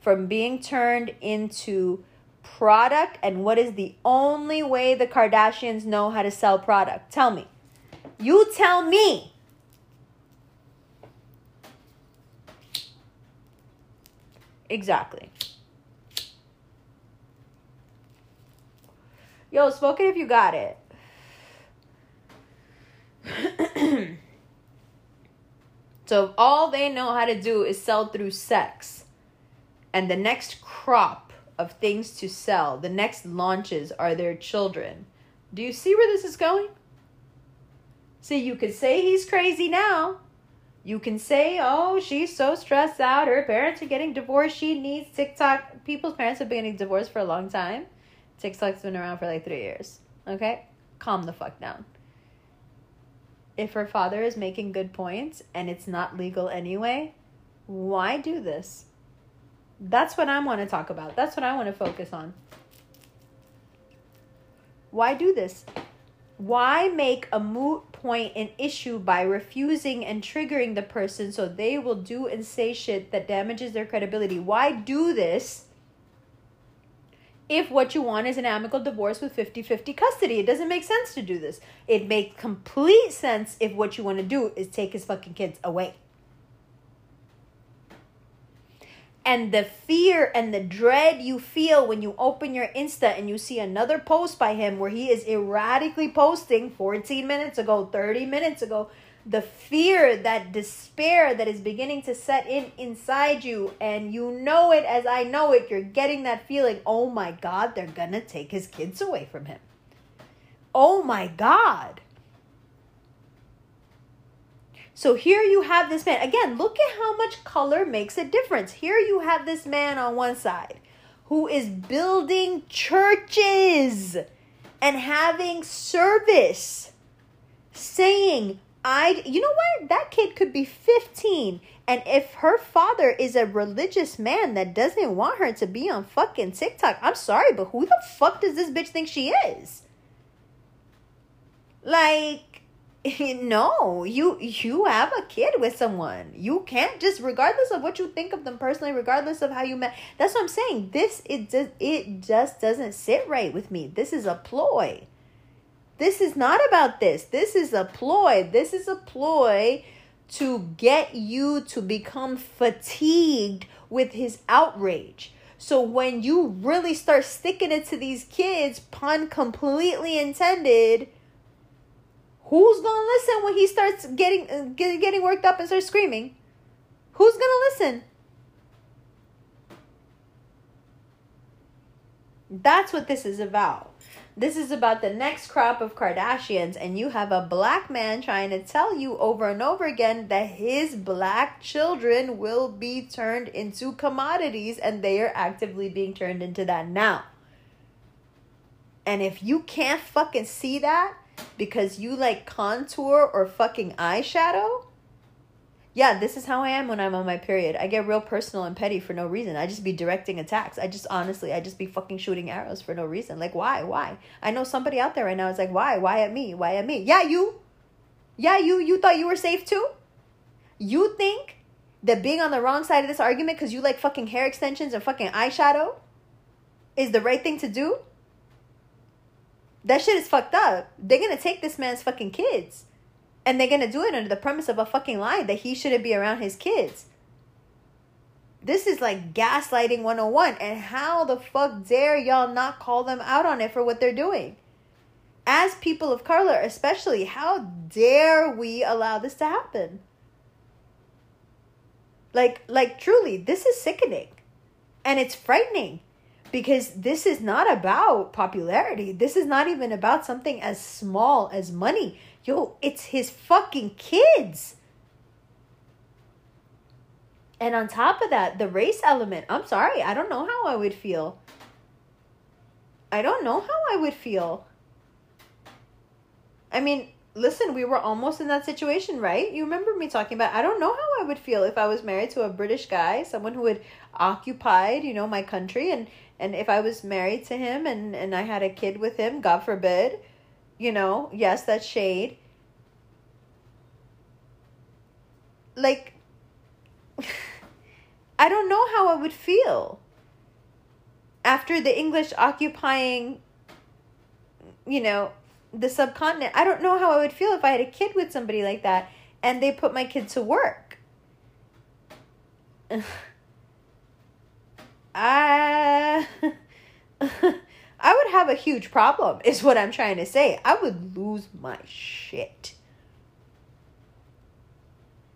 from being turned into product, and what is the only way the Kardashians know how to sell product. Tell me. You tell me. Exactly. Yo, smoke it if you got it. So if all they know how to do is sell through sex, and the next crop of things to sell, the next launches are their children. Do you see where this is going? So you could say he's crazy now. You can say, oh, she's so stressed out. Her parents are getting divorced. She needs TikTok. People's parents have been getting divorced for a long time. TikTok's been around for like three years. Okay? Calm the fuck down. If her father is making good points and it's not legal anyway, why do this? That's what I want to talk about. That's what I want to focus on. Why do this? Why make a moot point an issue by refusing and triggering the person so they will do and say shit that damages their credibility? Why do this if what you want is an amicable divorce with fifty-fifty custody? It doesn't make sense to do this. It makes complete sense if what you want to do is take his fucking kids away. And the fear and the dread you feel when you open your Insta and you see another post by him where he is erratically posting fourteen minutes ago, thirty minutes ago. The fear, that despair that is beginning to set in inside you, and you know it as I know it. You're getting that feeling, oh my God, they're gonna take his kids away from him. Oh my God. So here you have this man. Again, look at how much color makes a difference. Here you have this man on one side who is building churches and having service, saying, I, you know what? That kid could be fifteen. And if her father is a religious man that doesn't want her to be on fucking TikTok, I'm sorry, but who the fuck does this bitch think she is? Like, no, you you have a kid with someone. You can't just, regardless of what you think of them personally, regardless of how you met. That's what I'm saying. This, it just, it just doesn't sit right with me. This is a ploy. This is not about this. This is a ploy. This is a ploy to get you to become fatigued with his outrage. So when you really start sticking it to these kids, pun completely intended, who's gonna listen when he starts getting uh, get, getting worked up and starts screaming? Who's gonna listen? That's what this is about. This is about the next crop of Kardashians, and you have a black man trying to tell you over and over again that his black children will be turned into commodities, and they are actively being turned into that now. And if you can't fucking see that, because you like contour or fucking eyeshadow? Yeah, this is how I am when I'm on my period. I get real personal and petty for no reason. I just be directing attacks. I just honestly, I just be fucking shooting arrows for no reason. Like, why? Why? I know somebody out there right now is like, why? Why at me? Why at me? Yeah, you. Yeah, you. You thought you were safe too? You think that being on the wrong side of this argument because you like fucking hair extensions and fucking eyeshadow is the right thing to do? That shit is fucked up. They're going to take this man's fucking kids. And they're going to do it under the premise of a fucking lie that he shouldn't be around his kids. This is like gaslighting one oh one. And how the fuck dare y'all not call them out on it for what they're doing? As people of color especially, how dare we allow this to happen? Like, like truly, this is sickening. And it's frightening. Because this is not about popularity. This is not even about something as small as money. Yo, it's his fucking kids. And on top of that, the race element. I'm sorry. I don't know how I would feel. I don't know how I would feel. I mean, listen, we were almost in that situation, right? You remember me talking about, I don't know how I would feel if I was married to a British guy, someone who had occupied, you know, my country, and And if I was married to him and, and I had a kid with him, God forbid, you know, yes, that's shade. Like, I don't know how I would feel after the English occupying, you know, the subcontinent. I don't know how I would feel if I had a kid with somebody like that and they put my kid to work. I, I would have a huge problem is what I'm trying to say. I would lose my shit.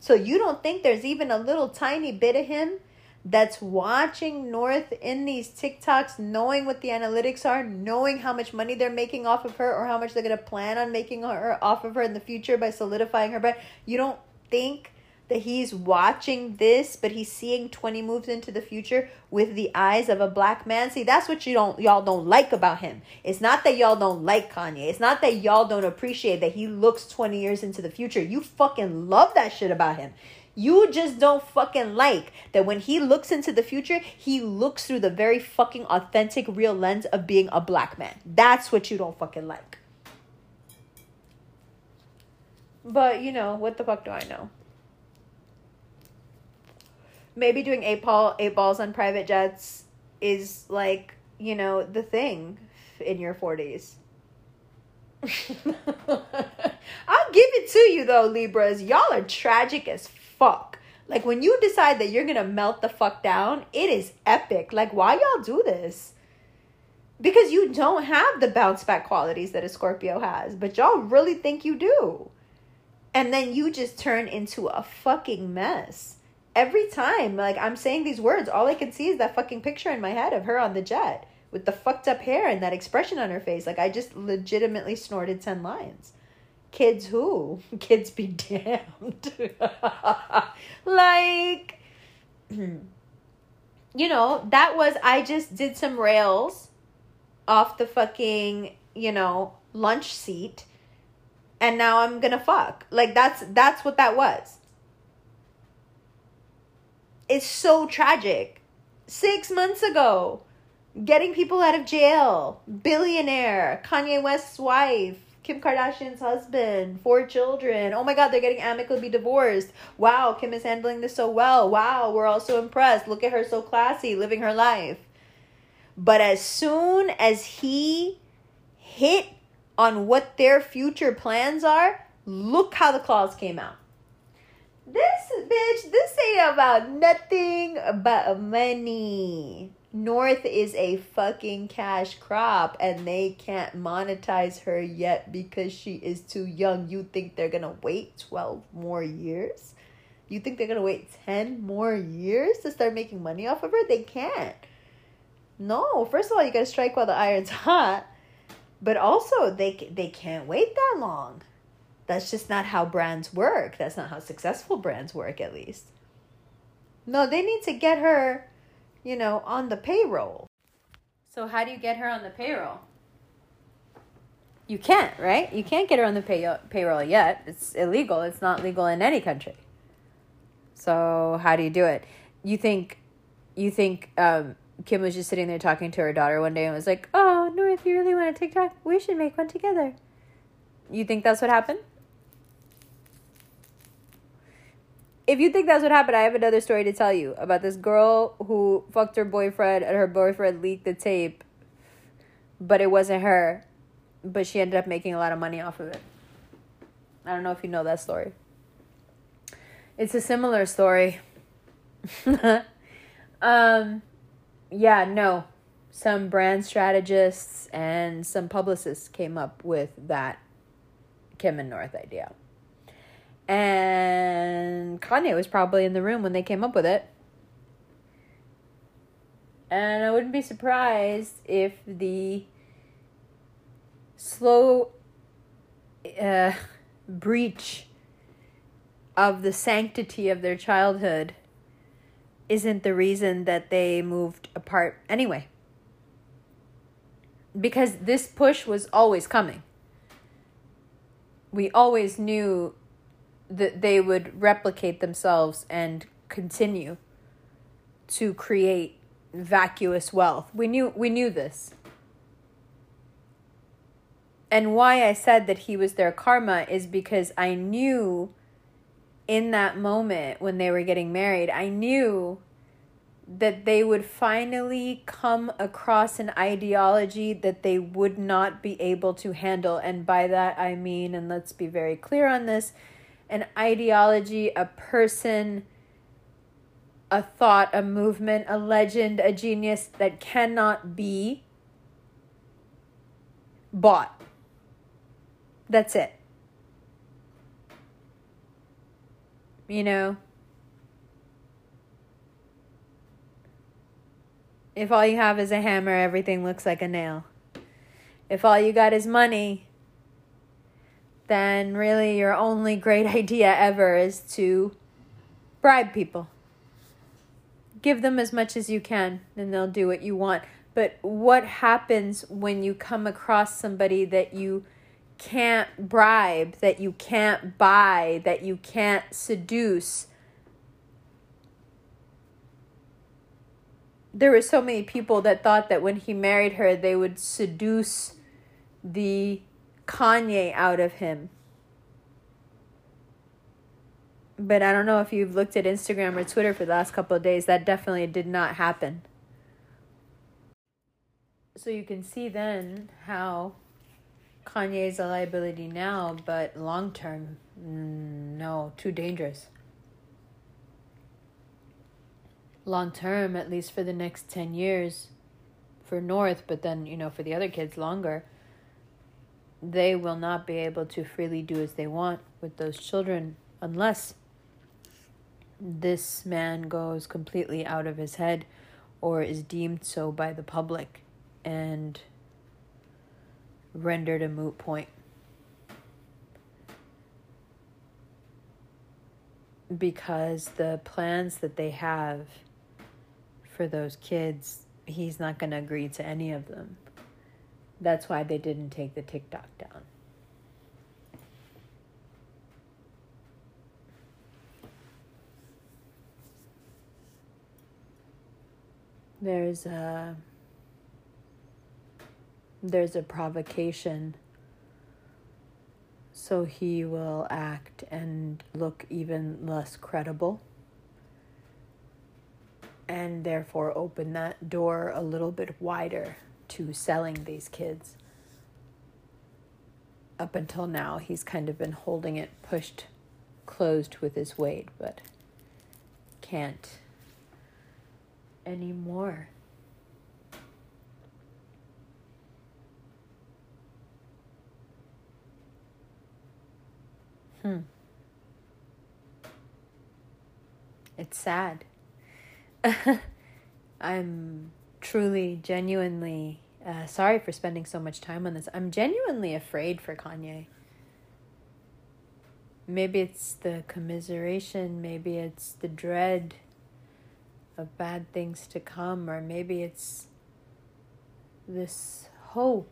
So you don't think there's even a little tiny bit of him that's watching North in these TikToks, knowing what the analytics are, knowing how much money they're making off of her or how much they're going to plan on making her off of her in the future by solidifying her brand. You don't think that he's watching this, but he's seeing twenty moves into the future with the eyes of a black man. See, that's what you don't, y'all don't like about him. It's not that y'all don't like Kanye. It's not that y'all don't appreciate that he looks twenty years into the future. You fucking love that shit about him. You just don't fucking like that when he looks into the future, he looks through the very fucking authentic, real lens of being a black man. That's what you don't fucking like. But, you know, what the fuck do I know? Maybe doing eight ball, eight balls on private jets is like, you know, the thing in your forties. I'll give it to you though, Libras. Y'all are tragic as fuck. Like when you decide that you're going to melt the fuck down, it is epic. Like why y'all do this? Because you don't have the bounce back qualities that a Scorpio has, but y'all really think you do. And then you just turn into a fucking mess. Every time, like, I'm saying these words, all I can see is that fucking picture in my head of her on the jet with the fucked up hair and that expression on her face. Like, I just legitimately snorted ten lines. Kids who? Kids be damned. Like, you know, that was, I just did some rails off the fucking, you know, lunch seat. And now I'm gonna fuck. Like, that's that's what that was. It's so tragic. Six months ago, getting people out of jail, billionaire, Kanye West's wife, Kim Kardashian's husband, four children. Oh my God, they're getting amicably divorced. Wow, Kim is handling this so well. Wow, we're all so impressed. Look at her, so classy, living her life. But as soon as he hit on what their future plans are, look how the claws came out. This bitch, this ain't about nothing but money. North is a fucking cash crop and they can't monetize her yet because she is too young. You think they're gonna wait twelve more years? You think they're gonna wait ten more years to start making money off of her? They can't. No, first of all, you gotta strike while the iron's hot. But also, they they can't wait that long. That's just not how brands work. That's not how successful brands work, at least. No, they need to get her, you know, on the payroll. So how do you get her on the payroll? You can't, right? You can't get her on the pay- payroll yet. It's illegal. It's not legal in any country. So how do you do it? You think, you think um, Kim was just sitting there talking to her daughter one day and was like, oh, North, you really want a TikTok? We should make one together. You think that's what happened? If you think that's what happened, I have another story to tell you about this girl who fucked her boyfriend and her boyfriend leaked the tape, but it wasn't her, but she ended up making a lot of money off of it. I don't know if you know that story. It's a similar story. um, yeah, no. Some brand strategists and some publicists came up with that Kim and North idea. And Kanye was probably in the room when they came up with it. And I wouldn't be surprised if the slow uh, breach of the sanctity of their childhood isn't the reason that they moved apart anyway. Because this push was always coming. We always knew that they would replicate themselves and continue to create vacuous wealth. We knew we knew this. And why I said that he was their karma is because I knew in that moment when they were getting married, I knew that they would finally come across an ideology that they would not be able to handle. And by that I mean, and let's be very clear on this, an ideology, a person, a thought, a movement, a legend, a genius that cannot be bought. That's it. You know? If all you have is a hammer, everything looks like a nail. If all you got is money, then really your only great idea ever is to bribe people. Give them as much as you can, and they'll do what you want. But what happens when you come across somebody that you can't bribe, that you can't buy, that you can't seduce? There were so many people that thought that when he married her, they would seduce the Kanye out of him. But I don't know if you've looked at Instagram or Twitter for the last couple of days. That definitely did not happen. So you can see then how Kanye's a liability now, but long term, no, too dangerous. Long term, at least for the next ten years, for North, but then, you know, for the other kids longer, they will not be able to freely do as they want with those children unless this man goes completely out of his head or is deemed so by the public and rendered a moot point. Because the plans that they have for those kids, he's not going to agree to any of them. That's why they didn't take the TikTok down. There's a There's a provocation, so he will act and look even less credible, and therefore open that door a little bit wider to selling these kids. Up until now, he's kind of been holding it pushed closed with his weight, but can't anymore. Hmm. It's sad. I'm truly, genuinely uh, sorry for spending so much time on this. I'm genuinely afraid for Kanye. Maybe it's the commiseration, maybe it's the dread of bad things to come, or maybe it's this hope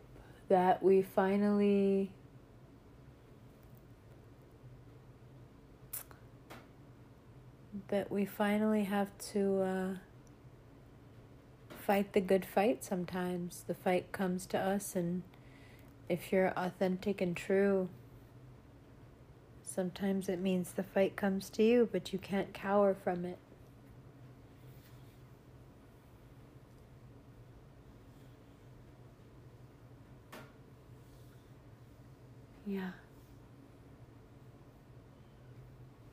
that we finally that we finally have to uh, fight the good fight sometimes. The fight comes to us, and if you're authentic and true, sometimes it means the fight comes to you, but you can't cower from it. Yeah.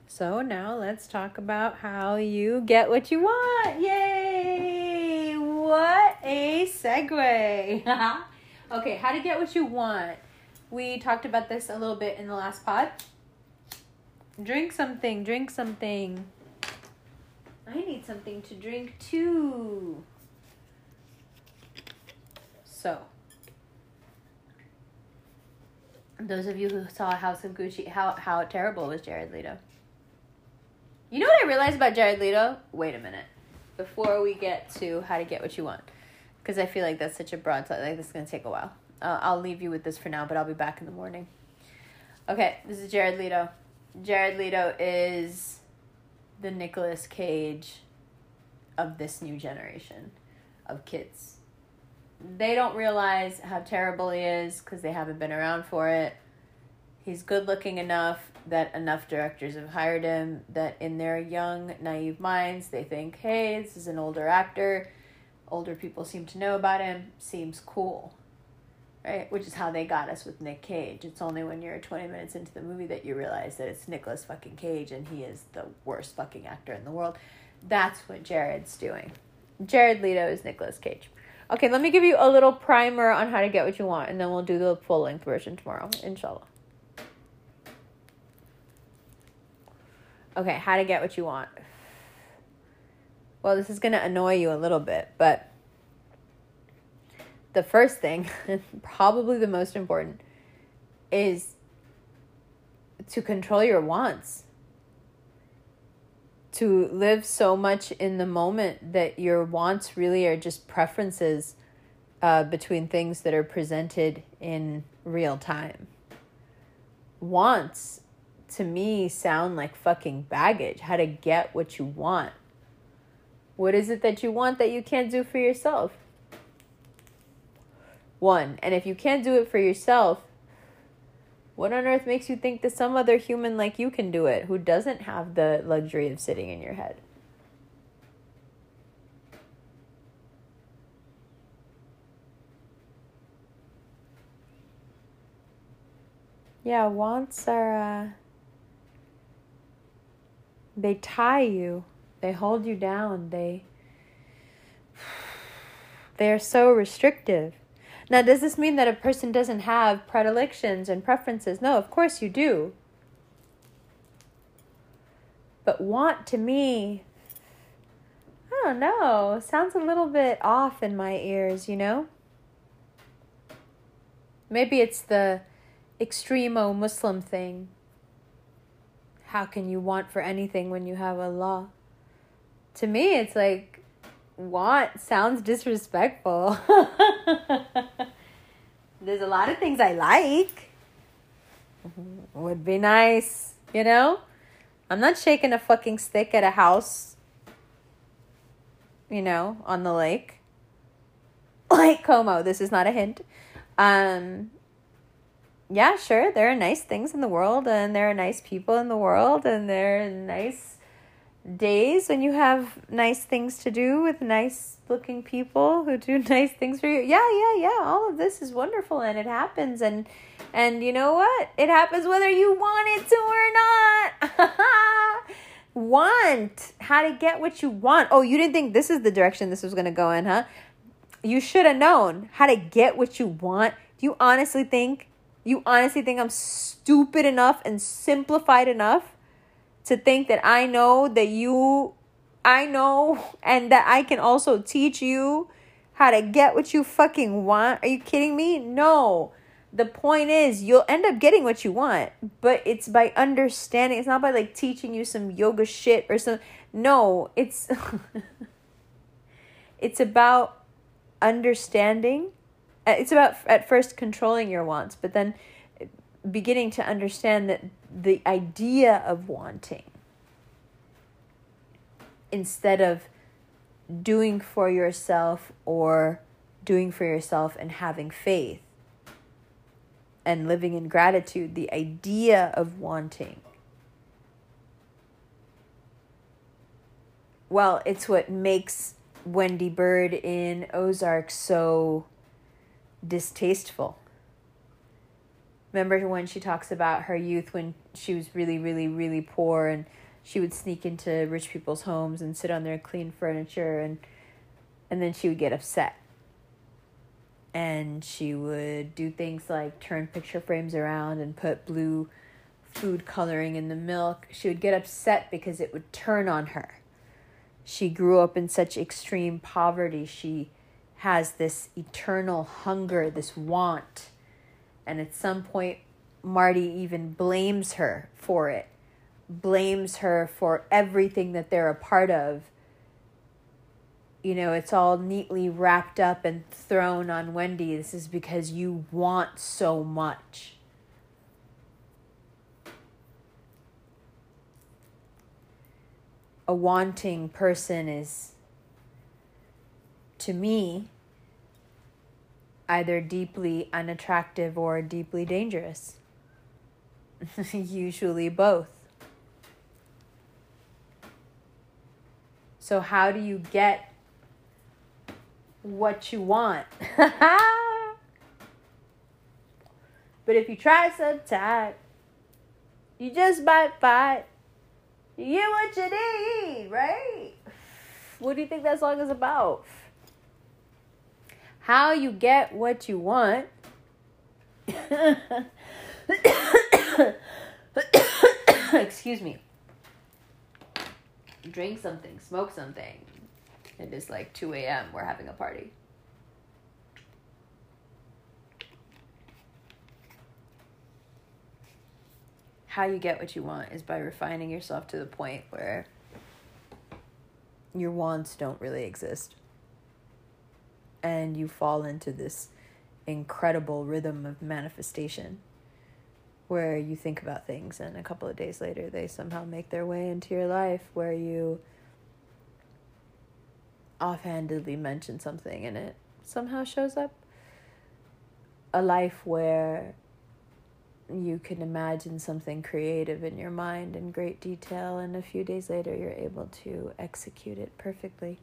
So now let's talk about how you get what you want. Yay! What a segue. Okay, how to get what you want. We talked about this a little bit in the last pod. Drink something, drink something. I need something to drink too. So, those of you who saw House of Gucci, how, how terrible was Jared Leto? You know what I realized about Jared Leto? Wait a minute. Before we get to how to get what you want. Because I feel like that's such a broad topic. Like, this is going to take a while. Uh, I'll leave you with this for now, but I'll be back in the morning. Okay, this is Jared Leto. Jared Leto is the Nicolas Cage of this new generation of kids. They don't realize how terrible he is because they haven't been around for it. He's good looking enough that enough directors have hired him that in their young, naive minds, they think, hey, this is an older actor. Older people seem to know about him. Seems cool, right? Which is how they got us with Nick Cage. It's only when you're twenty minutes into the movie that you realize that it's Nicolas fucking Cage and he is the worst fucking actor in the world. That's what Jared's doing. Jared Leto is Nicolas Cage. Okay, let me give you a little primer on how to get what you want, and then we'll do the full-length version tomorrow, inshallah. Okay, how to get what you want. Well, this is going to annoy you a little bit, but the first thing, probably the most important, is to control your wants. To live so much in the moment that your wants really are just preferences uh, between things that are presented in real time. Wants, to me, sound like fucking baggage. How to get what you want. What is it that you want that you can't do for yourself? One, and if you can't do it for yourself, what on earth makes you think that some other human like you can do it, who doesn't have the luxury of sitting in your head? Yeah, wants are, uh, they tie you. They hold you down. They, they are so restrictive. Now, does this mean that a person doesn't have predilections and preferences? No, of course you do. But want, to me, I don't know, sounds a little bit off in my ears, you know? Maybe it's the extremo Muslim thing. How can you want for anything when you have Allah? To me, it's like, want sounds disrespectful. There's a lot of things I like. Would be nice, you know? I'm not shaking a fucking stick at a house, you know, on the lake. Like Como, this is not a hint. Um, yeah, sure, there are nice things in the world, and there are nice people in the world, and there are nice days when you have nice things to do with nice looking people who do nice things for you. Yeah, yeah, yeah. All of this is wonderful, and it happens, and and you know what? It happens whether you want it to or not. Want. How to get what you want. Oh, you didn't think this is the direction this was going to go in, huh? You should have known how to get what you want. Do you honestly think, you honestly think I'm stupid enough and simplified enough to think that I know that you, I know, and that I can also teach you how to get what you fucking want? Are you kidding me? No. The point is, you'll end up getting what you want, but it's by understanding. It's not by like teaching you some yoga shit or some. No, it's it's about understanding. It's about at first controlling your wants, but then beginning to understand that the idea of wanting, instead of doing for yourself or doing for yourself and having faith and living in gratitude, the idea of wanting, well, it's what makes Wendy Bird in Ozark so distasteful. Remember when she talks about her youth when she was really, really, really poor, and she would sneak into rich people's homes and sit on their clean furniture, and and then she would get upset. And she would do things like turn picture frames around and put blue food coloring in the milk. She would get upset because it would turn on her. She grew up in such extreme poverty. She has this eternal hunger, this want. And at some point, Marty even blames her for it. Blames her for everything that they're a part of. You know, it's all neatly wrapped up and thrown on Wendy. This is because you want so much. A wanting person is, to me, either deeply unattractive or deeply dangerous. Usually both. So how do you get what you want? But if you try so tight, you just might fight. You get what you need, right? What do you think that song is about? How you get what you want excuse me, drink something, smoke something. It is like two a.m. We're having a party. how you get what you want is by refining yourself to the point where your wants don't really exist. And you fall into this incredible rhythm of manifestation where you think about things and a couple of days later they somehow make their way into your life, where you offhandedly mention something and it somehow shows up. A life where you can imagine something creative in your mind in great detail, and a few days later you're able to execute it perfectly,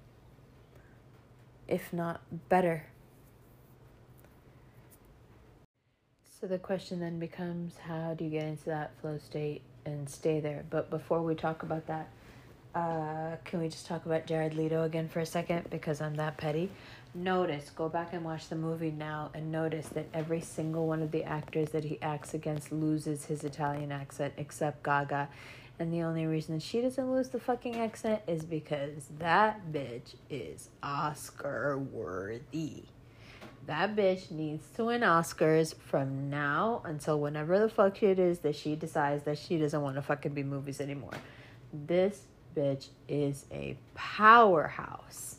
if not better. So the question then becomes, how do you get into that flow state and stay there? But before we talk about that, uh, can we just talk about Jared Leto again for a second, because I'm that petty? Notice, go back and watch the movie now and notice that every single one of the actors that he acts against loses his Italian accent except Gaga. And the only reason she doesn't lose the fucking accent is because that bitch is Oscar worthy. That bitch needs to win Oscars from now until whenever the fuck it is that she decides that she doesn't want to fucking be movies anymore. This bitch is a powerhouse.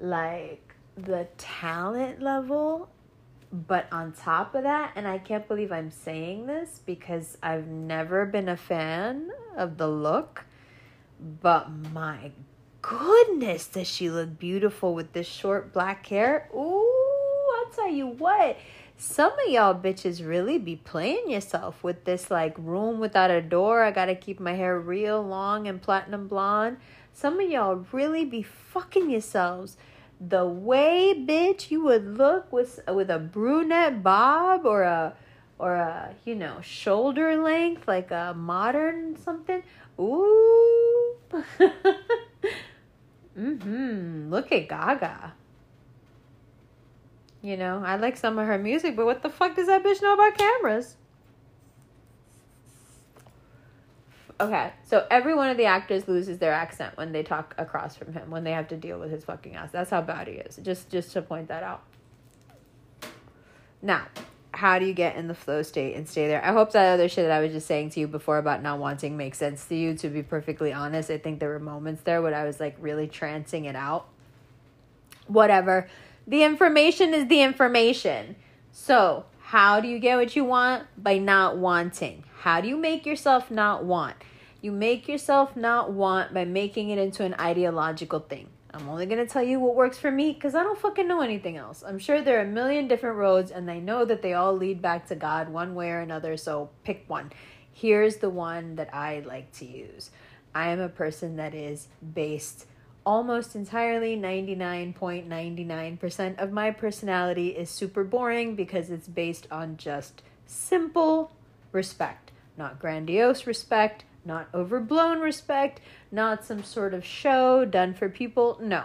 Like, the talent level, but on top of that, and I can't believe I'm saying this because I've never been a fan of the look, but my goodness, does she look beautiful with this short black hair? Ooh, I'll tell you what, some of y'all bitches really be playing yourself with this, like, room without a door. I gotta keep my hair real long and platinum blonde. Some of y'all really be fucking yourselves. The way, bitch, you would look with with a brunette bob or a or a you know, shoulder length, like a modern something. Ooh. mm-hmm. Look at Gaga. You know, I like some of her music, but what the fuck does that bitch know about cameras? Okay, so every one of the actors loses their accent when they talk across from him, when they have to deal with his fucking ass. That's how bad he is, just, just to point that out. Now, how do you get in the flow state and stay there? I hope that other shit that I was just saying to you before about not wanting makes sense to you, to be perfectly honest. I think there were moments there when I was, like, really trancing it out. Whatever. The information is the information. So, how do you get what you want? By not wanting. How do you make yourself not want? You make yourself not want by making it into an ideological thing. I'm only going to tell you what works for me because I don't fucking know anything else. I'm sure there are a million different roads and I know that they all lead back to God one way or another, so pick one. Here's the one that I like to use. I am a person that is based almost entirely, ninety-nine point nine nine percent of my personality is super boring because it's based on just simple respect. Not grandiose respect, not overblown respect, not some sort of show done for people. No.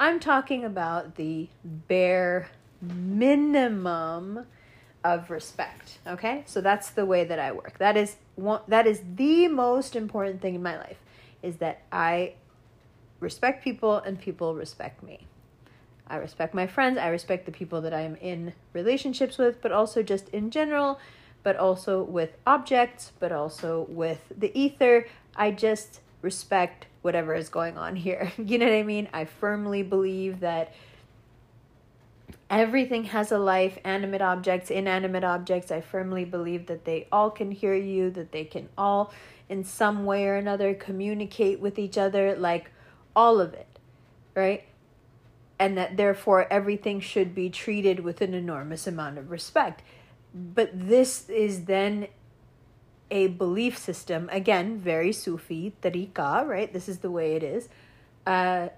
I'm talking about the bare minimum of respect, okay? So that's the way that I work. That is one, that is the most important thing in my life, is that I respect people and people respect me. I respect my friends. I respect the people that I am in relationships with, but also just in general, but also with objects, but also with the ether. I just respect whatever is going on here. You know what I mean? I firmly believe that everything has a life, animate objects, inanimate objects. I firmly believe that they all can hear you, that they can all in some way or another communicate with each other, like all of it, right? And that therefore everything should be treated with an enormous amount of respect. But this is then a belief system, again, very Sufi, tariqa, right? This is the way it is. Uh,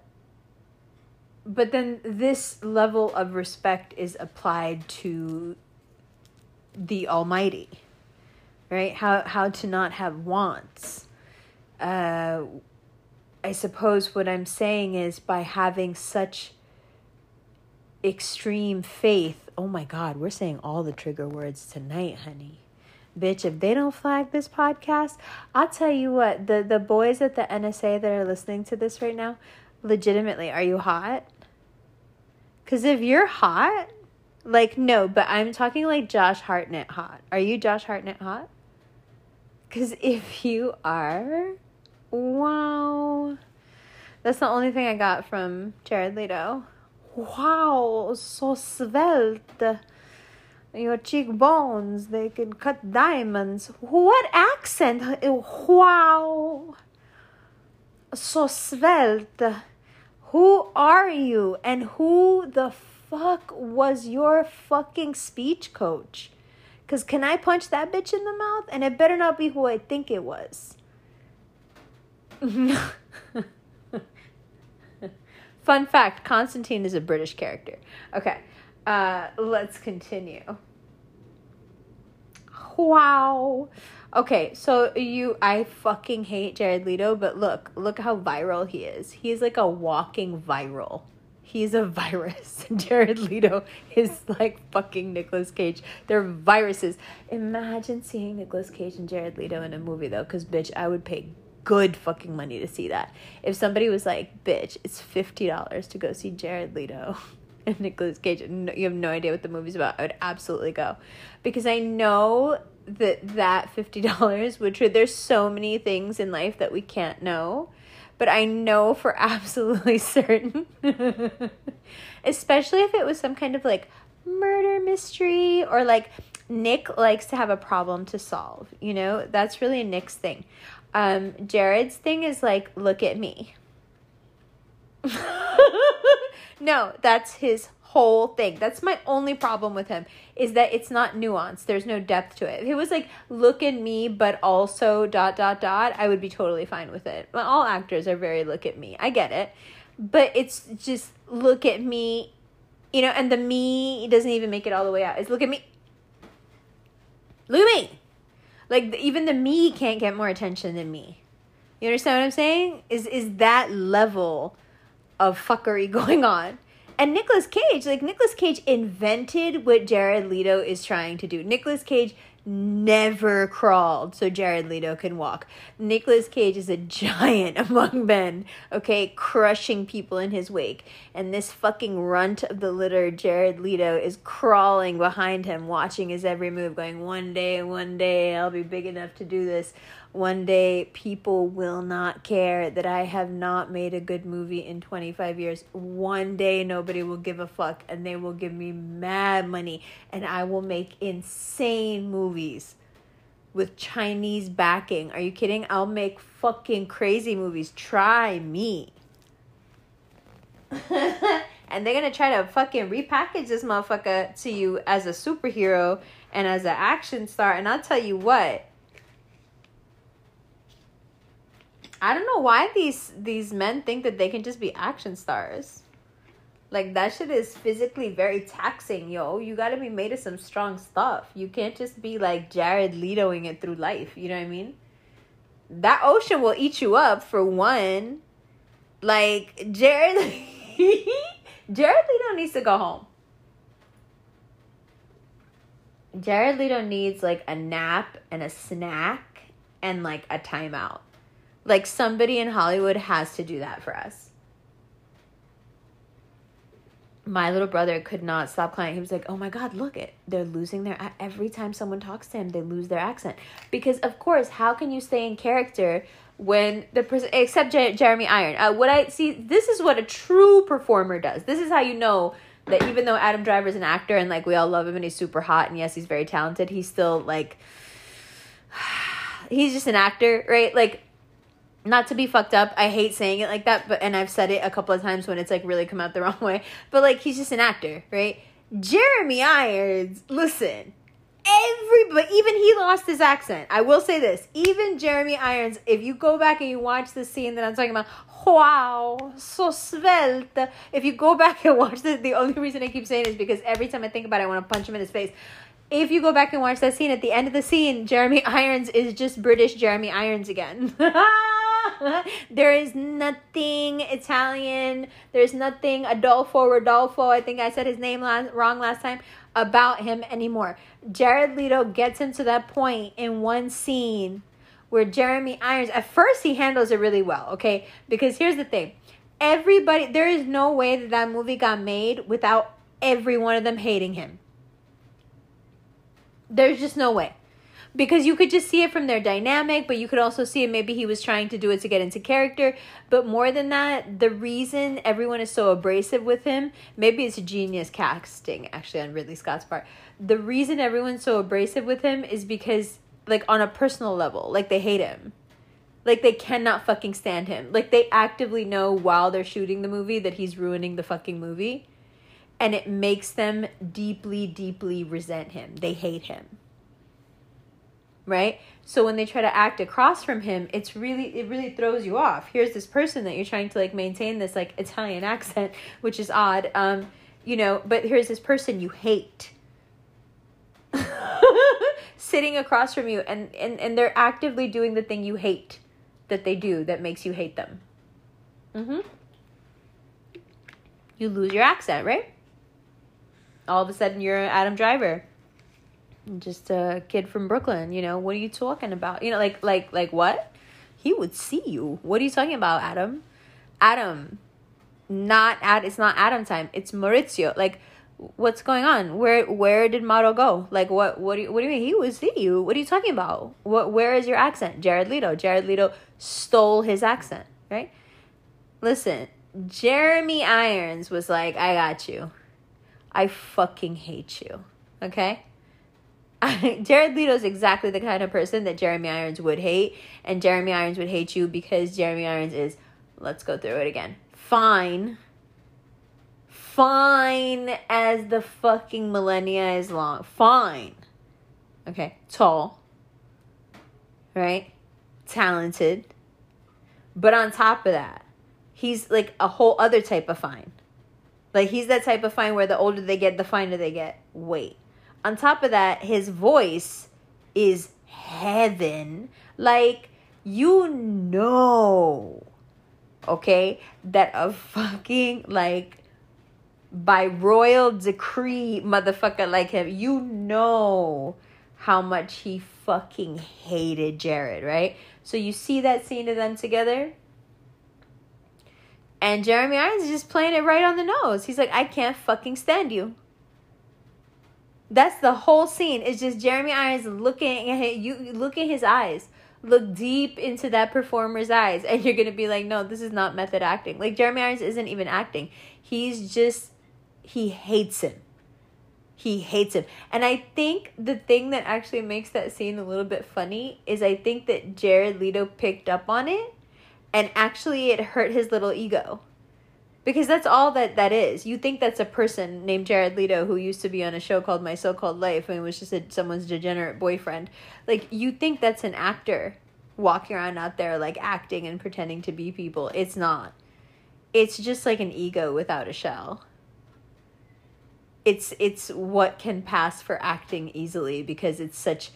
but then this level of respect is applied to the Almighty, right? How, how to not have wants. Uh, I suppose what I'm saying is by having such extreme faith. Oh my God, we're saying all the trigger words tonight, honey. Bitch, if they don't flag this podcast, I'll tell you what, the, the boys at the N S A that are listening to this right now, legitimately, are you hot? Because if you're hot, like, no, but I'm talking like Josh Hartnett hot. Are you Josh Hartnett hot? Because if you are, wow. That's the only thing I got from Jared Leto. Wow, so svelte. Your cheekbones, they can cut diamonds. What accent? Wow. So svelte. Who are you? And who the fuck was your fucking speech coach? Because can I punch that bitch in the mouth? And it better not be who I think it was. Fun fact, Constantine is a British character. Okay. Uh, let's continue. Wow. Okay, so you, I fucking hate Jared Leto, but look, look how viral he is. He's like a walking viral. He's a virus. Jared Leto is like fucking Nicolas Cage. They're viruses. Imagine seeing Nicolas Cage and Jared Leto in a movie though, because bitch, I would pay good fucking money to see that. If somebody was like, bitch, it's fifty dollars to go see Jared Leto and Nicolas Cage, no, you have no idea what the movie's about, I would absolutely go. Because I know that that fifty dollars would, there's so many things in life that we can't know, but I know for absolutely certain, especially if it was some kind of like murder mystery or like Nick likes to have a problem to solve, you know, that's really Nick's thing. Um, Jared's thing is like, look at me. No, that's his whole thing. That's my only problem with him, is that it's not nuanced. There's no depth to it. If it was like, look at me, but also dot, dot, dot, I would be totally fine with it. All actors are very look at me. I get it. But it's just look at me, you know, and the me doesn't even make it all the way out. It's look at me. Look at me. Like, even the me can't get more attention than me. You understand what I'm saying? Is is that level of fuckery going on. And Nicolas Cage, like Nicolas Cage invented what Jared Leto is trying to do. Nicolas Cage never crawled so Jared Leto can walk. Nicolas Cage is a giant among men, okay, crushing people in his wake. And this fucking runt of the litter, Jared Leto, is crawling behind him, watching his every move, going, one day, one day, I'll be big enough to do this. One day, people will not care that I have not made a good movie in twenty-five years. One day, nobody will give a fuck, and they will give me mad money, and I will make insane movies with Chinese backing. Are you kidding? I'll make fucking crazy movies. Try me. And they're gonna try to fucking repackage this motherfucker to you as a superhero and as an action star, and I'll tell you what. I don't know why these these men think that they can just be action stars. Like, that shit is physically very taxing, yo. You gotta be made of some strong stuff. You can't just be, like, Jared Letoing it through life. You know what I mean? That ocean will eat you up, for one. Like, Jared... Jared Leto needs to go home. Jared Leto needs, like, a nap and a snack and, like, a timeout. Like, somebody in Hollywood has to do that for us. My little brother could not stop crying. He was like, oh my God, look it. They're losing their, every time someone talks to him, they lose their accent. Because of course, how can you stay in character when the person, except J- Jeremy Irons. Uh, what I see, this is what a true performer does. This is how you know that even though Adam Driver is an actor and like we all love him and he's super hot and yes, he's very talented. He's still like, he's just an actor, right? Like, not to be fucked up, I hate saying it like that, but and I've said it a couple of times when it's like really come out the wrong way, but like he's just an actor, right? Jeremy Irons, listen, everybody, even he lost his accent. I will say this, even Jeremy Irons, if you go back and you watch the scene that I'm talking about, wow, so svelte. If you go back and watch this, the only reason I keep saying it is because every time I think about it, I want to punch him in his face. If you go back and watch that scene, at the end of the scene, Jeremy Irons is just British Jeremy Irons again. There is nothing Italian. There's nothing Adolfo Rodolfo. I think I said his name last, wrong last time about him anymore. Jared Leto gets him to that point in one scene where Jeremy Irons, at first he handles it really well, okay? Because here's the thing. Everybody, there is no way that that movie got made without every one of them hating him. There's just no way. because you could just see it from their dynamic, but you could also see it, maybe he was trying to do it to get into character. But more than that, the reason everyone is so abrasive with him, maybe it's genius casting actually on Ridley Scott's part. The reason everyone's so abrasive with him is because, like, on a personal level, like, they hate him. Like, they cannot fucking stand him. Like, they actively know while they're shooting the movie that he's ruining the fucking movie. And it makes them deeply, deeply resent him. They hate him. Right? So when they try to act across from him, it's really, it really throws you off. Here's this person that you're trying to, like, maintain this, like, Italian accent, which is odd. Um, you know, but here's this person you hate sitting across from you. And, and, and they're actively doing the thing you hate that they do that makes you hate them. Mm-hmm. You lose your accent, right? All of a sudden, you're Adam Driver. Just a kid from Brooklyn, you know? What are you talking about? You know, like, like, like what? He would see you. What are you talking about, Adam? Adam. Not at. It's not Adam time. It's Maurizio. Like, what's going on? Where where did Marlo go? Like, what what do you, what do you mean? He would see you. What are you talking about? What? Where is your accent? Jared Leto. Jared Leto stole his accent, right? Listen, Jeremy Irons was like, I got you. I fucking hate you. Okay? I, Jared Leto's exactly the kind of person that Jeremy Irons would hate. And Jeremy Irons would hate you because Jeremy Irons is, let's go through it again. Fine. Fine as the fucking millennia is long. Fine. Okay? Tall. Right? Talented. But on top of that, he's like a whole other type of fine. Like, he's that type of fine where the older they get, the finer they get. Wait. On top of that, his voice is heaven. Like, you know, okay, that a fucking, like, by royal decree motherfucker like him, you know how much he fucking hated Jared, right? So you see that scene of them together? And Jeremy Irons is just playing it right on the nose. He's like, I can't fucking stand you. That's the whole scene. It's just Jeremy Irons looking at him. You look at his eyes. Look deep into that performer's eyes. And you're going to be like, no, this is not method acting. Like, Jeremy Irons isn't even acting. He's just, he hates him. He hates him. And I think the thing that actually makes that scene a little bit funny is I think that Jared Leto picked up on it. And actually, it hurt his little ego. Because that's all that that is. You think that's a person named Jared Leto who used to be on a show called My So-Called Life and was just a, someone's degenerate boyfriend. Like, you think that's an actor walking around out there, like, acting and pretending to be people. It's not. It's just like an ego without a shell. It's it's what can pass for acting easily because it's such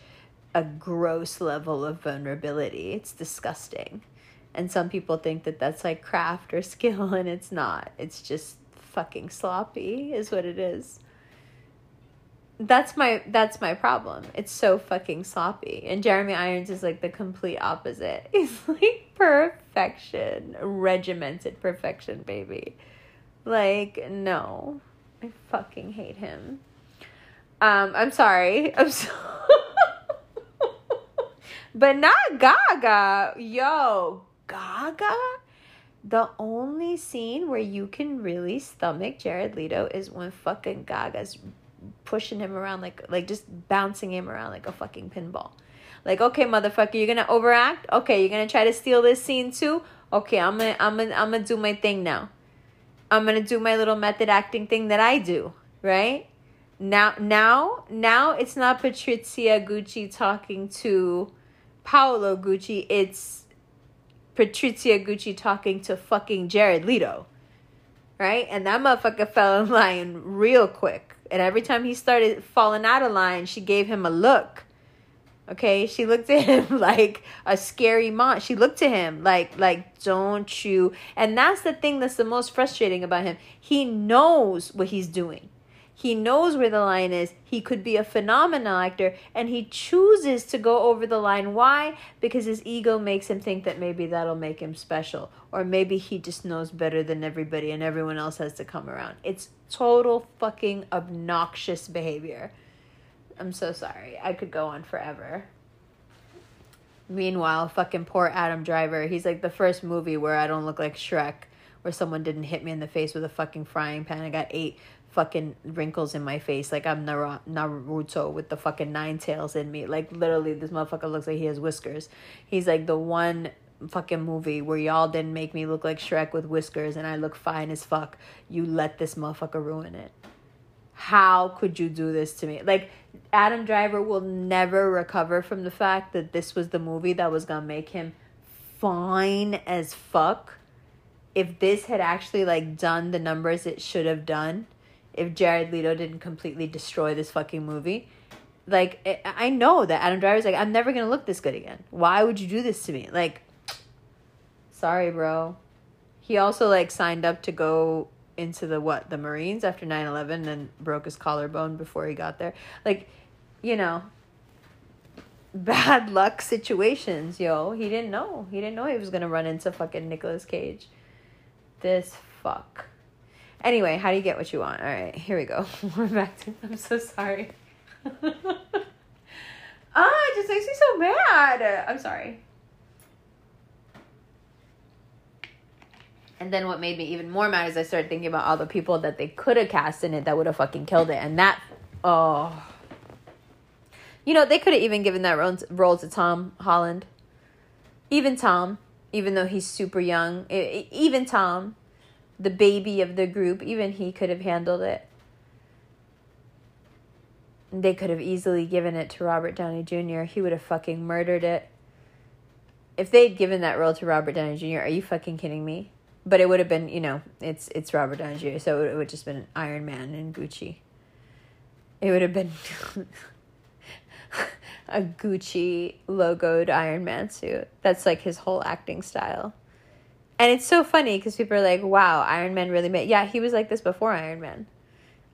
a gross level of vulnerability. It's disgusting. And some people think that that's like craft or skill, and it's not. It's just fucking sloppy is what it is. That's my that's my problem. It's so fucking sloppy. And Jeremy Irons is like the complete opposite. He's like perfection, regimented perfection, baby. Like, no. I fucking hate him. Um, I'm sorry. I'm so But not Gaga. Yo. Gaga, the only scene where you can really stomach Jared Leto is when fucking Gaga's pushing him around like like just bouncing him around like a fucking pinball. Like, okay, motherfucker, you're gonna overact? Okay, you're gonna try to steal this scene too? Okay, I'm gonna I'm gonna I'm gonna do my thing now. I'm gonna do my little method acting thing that I do, right? Now now now it's not Patrizia Gucci talking to Paolo Gucci, it's Patrizia Gucci talking to fucking Jared Leto, right? And that motherfucker fell in line real quick. And every time he started falling out of line, she gave him a look. Okay? She looked at him like a scary mom. She looked at him like, like, don't you. And that's the thing that's the most frustrating about him. He knows what he's doing. He knows where the line is. He could be a phenomenal actor, and he chooses to go over the line. Why? Because his ego makes him think that maybe that'll make him special, or maybe he just knows better than everybody and everyone else has to come around. It's total fucking obnoxious behavior. I'm so sorry. I could go on forever. Meanwhile, fucking poor Adam Driver. He's like, the first movie where I don't look like Shrek, where someone didn't hit me in the face with a fucking frying pan. I got eight fucking wrinkles in my face. Like, I'm Nar- Naruto with the fucking nine tails in me. Like, literally, this motherfucker looks like he has whiskers. He's like, the one fucking movie where y'all didn't make me look like Shrek with whiskers and I look fine as fuck. You let this motherfucker ruin it. How could you do this to me? Like, Adam Driver will never recover from the fact that this was the movie that was gonna make him fine as fuck. If this had actually, like, done the numbers it should have done, if Jared Leto didn't completely destroy this fucking movie, like, it, I know that Adam Driver's like, I'm never gonna look this good again. Why would you do this to me? Like, sorry, bro. He also, like, signed up to go into the what the Marines after nine eleven and broke his collarbone before he got there. Like, you know, bad luck situations, yo. He didn't know. He didn't know he was gonna run into fucking Nicolas Cage. This fuck. Anyway, how do you get what you want? All right, here we go. We're back to. I'm so sorry. Ah, it just makes me so mad. I'm sorry. And then what made me even more mad is I started thinking about all the people that they could have cast in it that would have fucking killed it. And that, oh. You know, they could have even given that role to Tom Holland. Even Tom, even though he's super young. Even Tom, the baby of the group, even he could have handled it. They could have easily given it to Robert Downey Junior He would have fucking murdered it. If they had given that role to Robert Downey Junior, are you fucking kidding me? But it would have been, you know, it's it's Robert Downey Junior So it would have just been Iron Man and Gucci. It would have been a Gucci logoed Iron Man suit. That's like his whole acting style. And it's so funny because people are like, wow, Iron Man really made... Yeah, he was like this before Iron Man.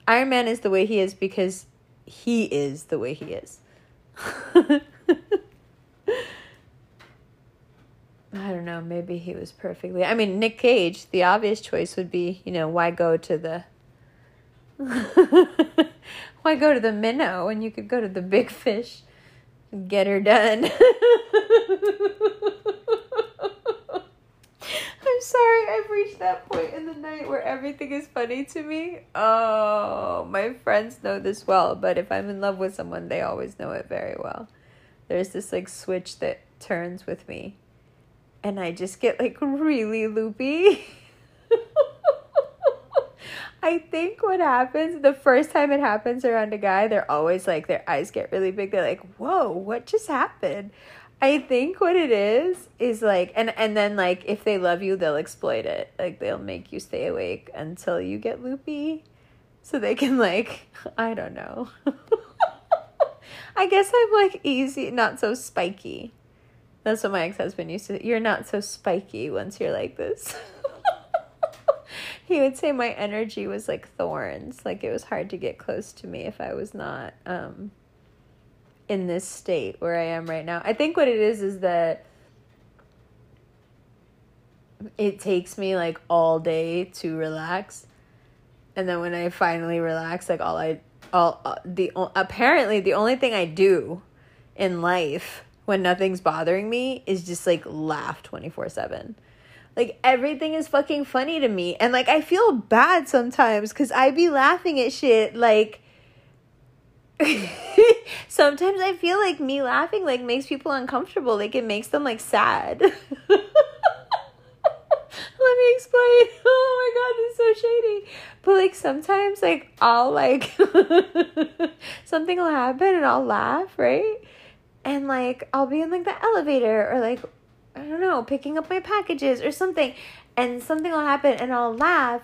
Iron Man is the way he is because he is the way he is. I don't know, maybe he was perfectly... I mean, Nick Cage, the obvious choice would be, you know, why go to the... why go to the minnow when you could go to the big fish and get her done? I'm sorry, I've reached that point in the night where everything is funny to me. Oh, my friends know this well, but if I'm in love with someone, they always know it very well. There's this, like, switch that turns with me. And I just get, like, really loopy. I think what happens, the first time it happens around a guy, they're always, like, their eyes get really big. They're like, whoa, what just happened? I think what it is is, like, and, and then, like, if they love you, they'll exploit it. Like, they'll make you stay awake until you get loopy. So they can, like, I don't know. I guess I'm, like, easy, not so spiky. That's what my ex-husband used to say. You're not so spiky once you're like this. He would say my energy was like thorns. Like, it was hard to get close to me if I was not um, in this state where I am right now. I think what it is is that it takes me like all day to relax. And then when I finally relax, like all I... all uh, the apparently the only thing I do in life... when nothing's bothering me is just like laugh twenty-four seven. Like, everything is fucking funny to me, and like I feel bad sometimes because I be laughing at shit like sometimes I feel like me laughing like makes people uncomfortable, like it makes them like sad. Let me explain. Oh my god, this is so shady, but like sometimes like I'll like something will happen and I'll laugh, right? And, like, I'll be in, like, the elevator or, like, I don't know, picking up my packages or something. And something will happen and I'll laugh.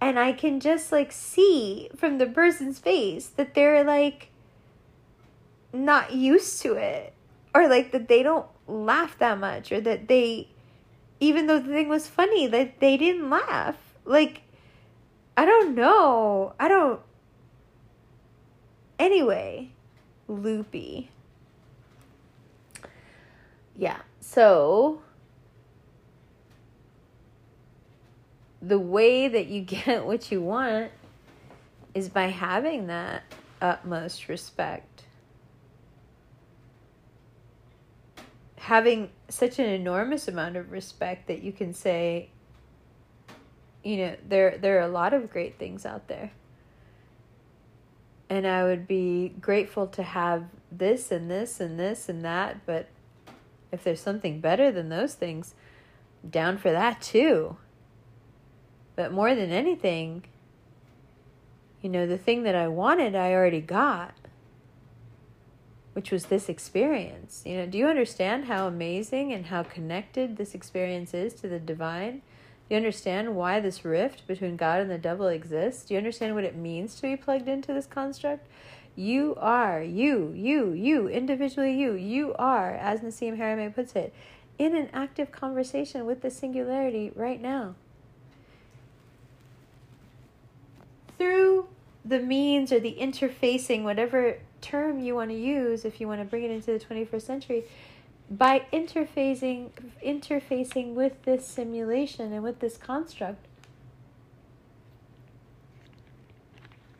And I can just, like, see from the person's face that they're, like, not used to it. Or, like, that they don't laugh that much. Or that they, even though the thing was funny, that they didn't laugh. Like, I don't know. I don't. Anyway, loopy. Yeah, so the way that you get what you want is by having that utmost respect. having such an enormous amount of respect that you can say, you know, there there are a lot of great things out there. And I would be grateful to have this and this and this and that, but if there's something better than those things, I'm down for that too. But more than anything, you know, the thing that I wanted, I already got, which was this experience. You know, do you understand how amazing and how connected this experience is to the divine? Do you understand why this rift between God and the devil exists? Do you understand what it means to be plugged into this construct? You are, you, you, you, individually you, you are, as Nassim Harameh puts it, in an active conversation with the singularity right now. Through the means or the interfacing, whatever term you want to use, if you want to bring it into the twenty-first century, by interfacing interfacing with this simulation and with this construct,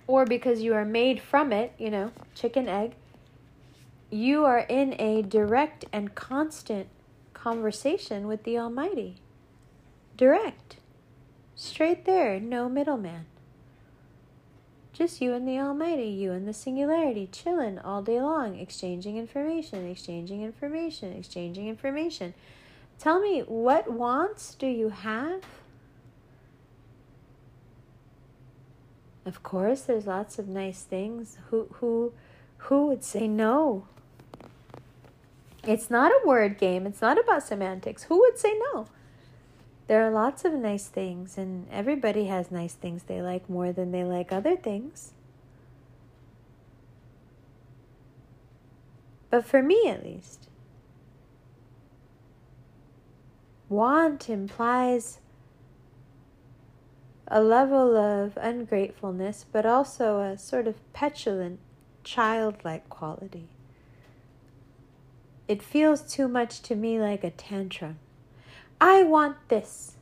or because you are made from it, you know, chicken egg, you are in a direct and constant conversation with the Almighty. Direct. Straight there, no middleman. Just you and the Almighty, you and the singularity, chillin' all day long, exchanging information, exchanging information, exchanging information. Tell me, what wants do you have? Of course, there's lots of nice things. Who, who, who would say no? It's not a word game. It's not about semantics. Who would say no? There are lots of nice things, and everybody has nice things they like more than they like other things. But for me, at least, want implies a level of ungratefulness, but also a sort of petulant, childlike quality. It feels too much to me like a tantrum. I want this.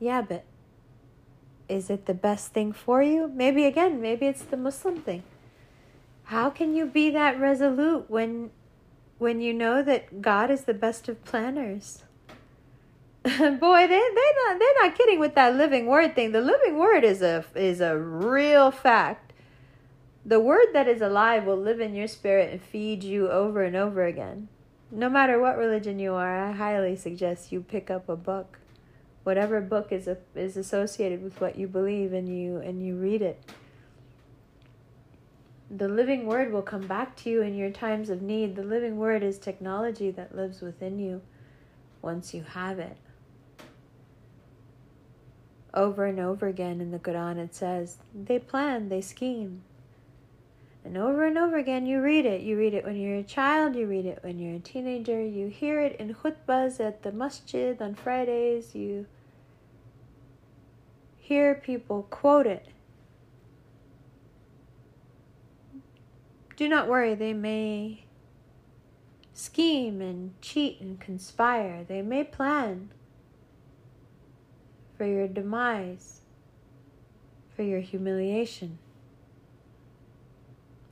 Yeah, but is it the best thing for you? Maybe again, maybe it's the Muslim thing. How can you be that resolute when when you know that God is the best of planners? Boy, they they're not they're not kidding with that living word thing. The living word is a is a real fact. The word that is alive will live in your spirit and feed you over and over again. No matter what religion you are, I highly suggest you pick up a book. Whatever book is a, is associated with what you believe, and you and you read it. The living word will come back to you in your times of need. The living word is technology that lives within you once you have it. Over and over again in the Quran it says, they plan, they scheme. And over and over again, you read it. You read it when you're a child. You read it when you're a teenager. You hear it in khutbahs at the masjid on Fridays. You hear people quote it. Do not worry. They may scheme and cheat and conspire. They may plan for your demise, for your humiliation,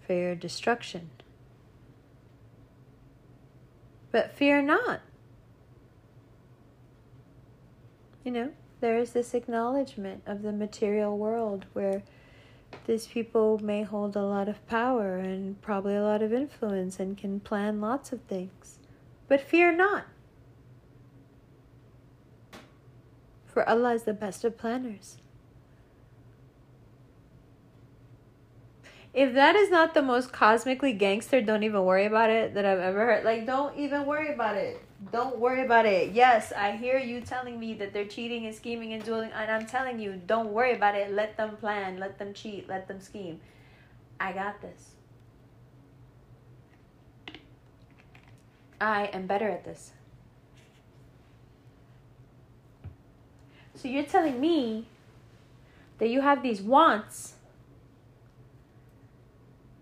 for your destruction. But fear not. You know, there is this acknowledgement of the material world where these people may hold a lot of power and probably a lot of influence and can plan lots of things. But fear not. For Allah is the best of planners. If that is not the most cosmically gangster, don't even worry about it, that I've ever heard. Like, don't even worry about it. Don't worry about it. Yes, I hear you telling me that they're cheating and scheming and dueling, and I'm telling you, don't worry about it. Let them plan. Let them cheat. Let them scheme. I got this. I am better at this. So you're telling me that you have these wants,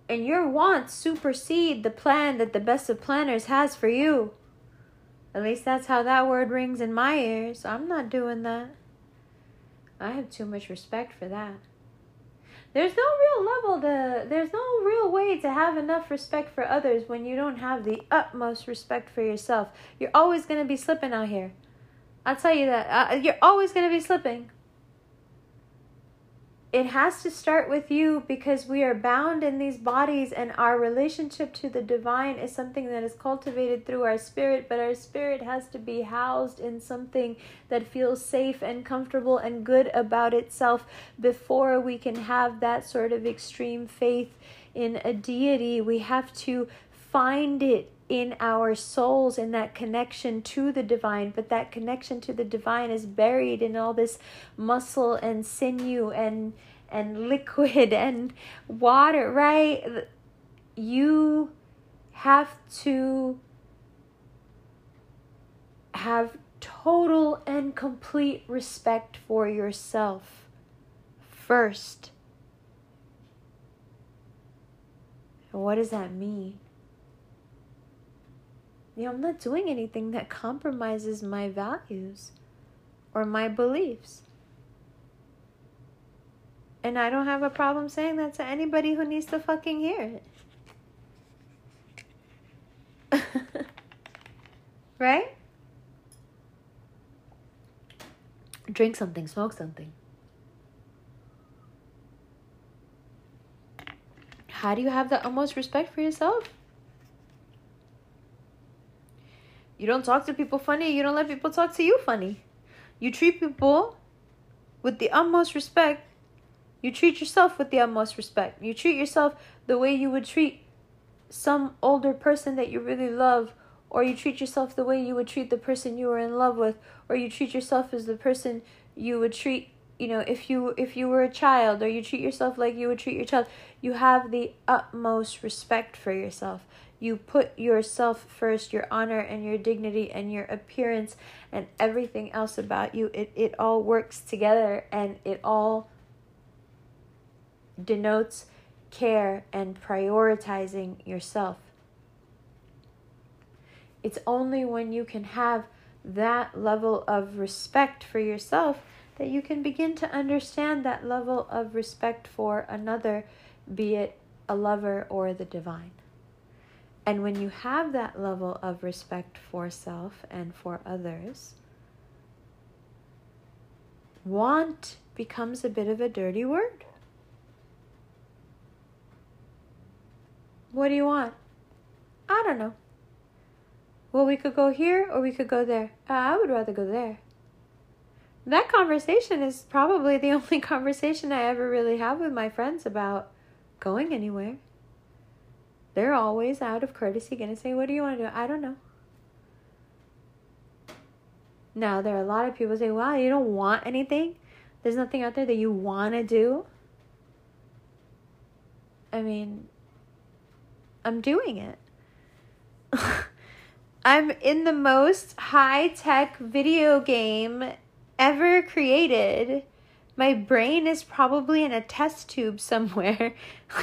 and your wants supersede the plan that the best of planners has for you. At least that's how that word rings in my ears. I'm not doing that. I have too much respect for that. There's no real level to, there's no real way to have enough respect for others when you don't have the utmost respect for yourself. You're always going to be slipping out here. I'll tell you that. Uh, you're always going to be slipping. It has to start with you, because we are bound in these bodies, and our relationship to the divine is something that is cultivated through our spirit, but our spirit has to be housed in something that feels safe and comfortable and good about itself before we can have that sort of extreme faith in a deity. We have to find it in our souls, in that connection to the divine. But that connection to the divine is buried in all this muscle and sinew and and liquid and water, right? You have to have total and complete respect for yourself first. And what does that mean? You know, I'm not doing anything that compromises my values or my beliefs. And I don't have a problem saying that to anybody who needs to fucking hear it. Right? Drink something, smoke something. How do you have the utmost respect for yourself? You don't talk to people funny. You don't let people talk to you funny. You treat people with the utmost respect. You treat yourself with the utmost respect. You treat yourself the way you would treat some older person that you really love, or you treat yourself the way you would treat the person you were in love with, or you treat yourself as the person you would treat, you know, if you if you were a child, or you treat yourself like you would treat your child. You have the utmost respect for yourself. You put yourself first, your honor and your dignity and your appearance and everything else about you. It it all works together, and it all denotes care and prioritizing yourself. It's only when you can have that level of respect for yourself that you can begin to understand that level of respect for another, be it a lover or the divine. And when you have that level of respect for self and for others, want becomes a bit of a dirty word. What do you want? I don't know. Well, we could go here or we could go there. Uh, I would rather go there. That conversation is probably the only conversation I ever really have with my friends about going anywhere. They're always, out of courtesy, going to say, what do you want to do? I don't know. Now, there are a lot of people who say, wow, you don't want anything? There's nothing out there that you want to do? I mean, I'm doing it. I'm in the most high-tech video game ever created. My brain is probably in a test tube somewhere,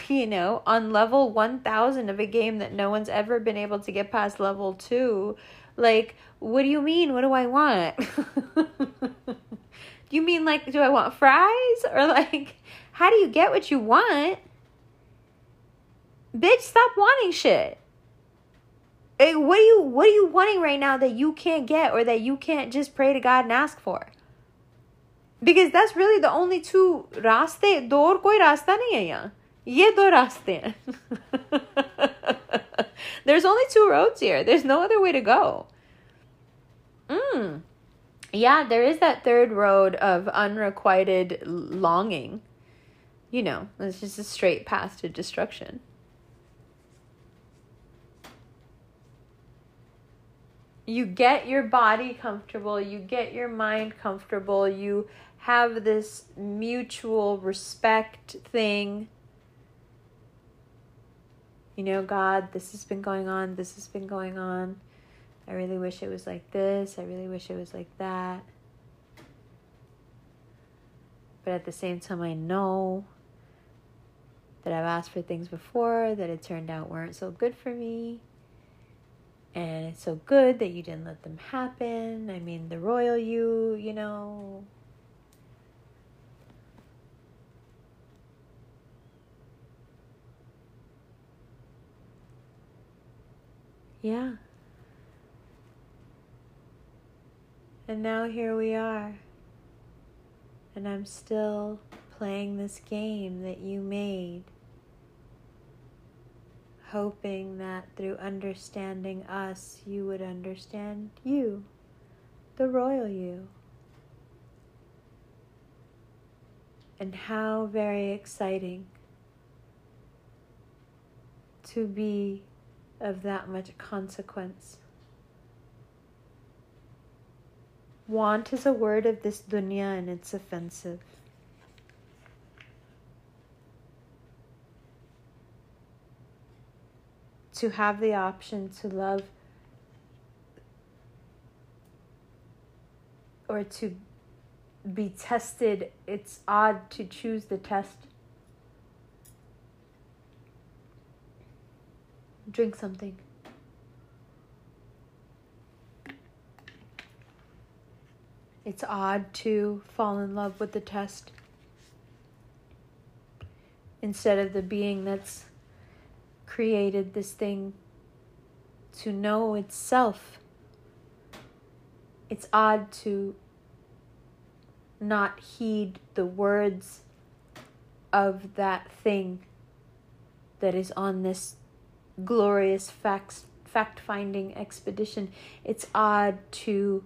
you know, on level one thousand of a game that no one's ever been able to get past level two. Like, what do you mean? What do I want? Do you mean, like, do I want fries? Or, like, how do you get what you want? Bitch, stop wanting shit. Hey, what do you, what are you wanting right now that you can't get, or that you can't just pray to God and ask for? Because that's really the only two raste. Do aur koi rasta nahi hai yahan. Ye do raste hain. There's only two roads here. There's no other way to go. Mm. Yeah, there is that third road of unrequited longing. You know, it's just a straight path to destruction. You get your body comfortable. You get your mind comfortable. You have this mutual respect thing. You know, God, this has been going on. This has been going on. I really wish it was like this. I really wish it was like that. But at the same time, I know that I've asked for things before that it turned out weren't so good for me. And it's so good that you didn't let them happen. I mean, the royal you, you know. Yeah. And now here we are. And I'm still playing this game that you made, hoping that through understanding us, you would understand you, the royal you. And how very exciting to be of that much consequence. Want is a word of this dunya and it's offensive. To have the option to love or to be tested, it's odd to choose the test. Drink something. It's odd to fall in love with the test instead of the being that's created this thing to know itself. It's odd to not heed the words of that thing that is on this glorious facts, fact-finding expedition. It's odd to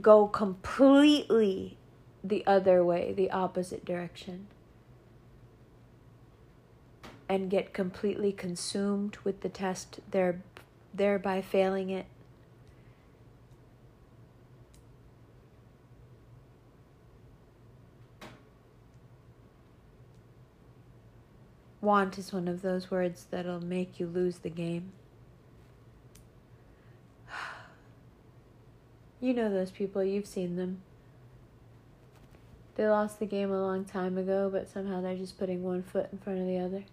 go completely the other way, the opposite direction, and get completely consumed with the test, there, thereby failing it. Want is one of those words that'll make you lose the game. You know those people, you've seen them. They lost the game a long time ago, but somehow they're just putting one foot in front of the other.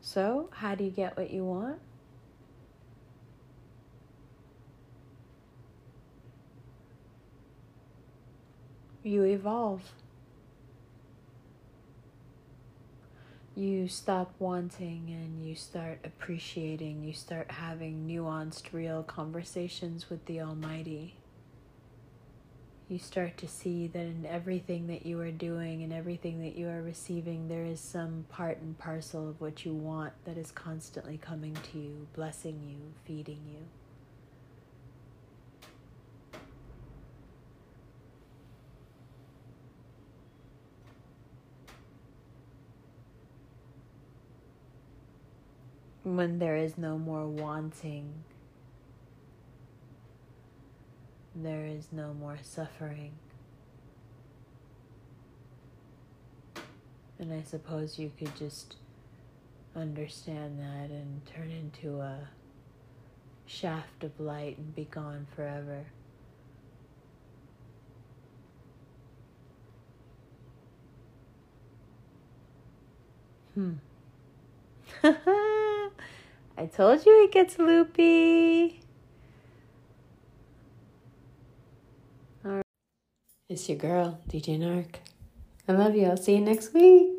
So, how do you get what you want? You evolve. You stop wanting and you start appreciating. You start having nuanced, real conversations with the Almighty. You start to see that in everything that you are doing and everything that you are receiving, there is some part and parcel of what you want that is constantly coming to you, blessing you, feeding you. When there is no more wanting, there is no more suffering. And I suppose you could just understand that and turn into a shaft of light and be gone forever. Hmm. I told you it gets loopy. All right. It's your girl, D J Narc. I love you. I'll see you next week.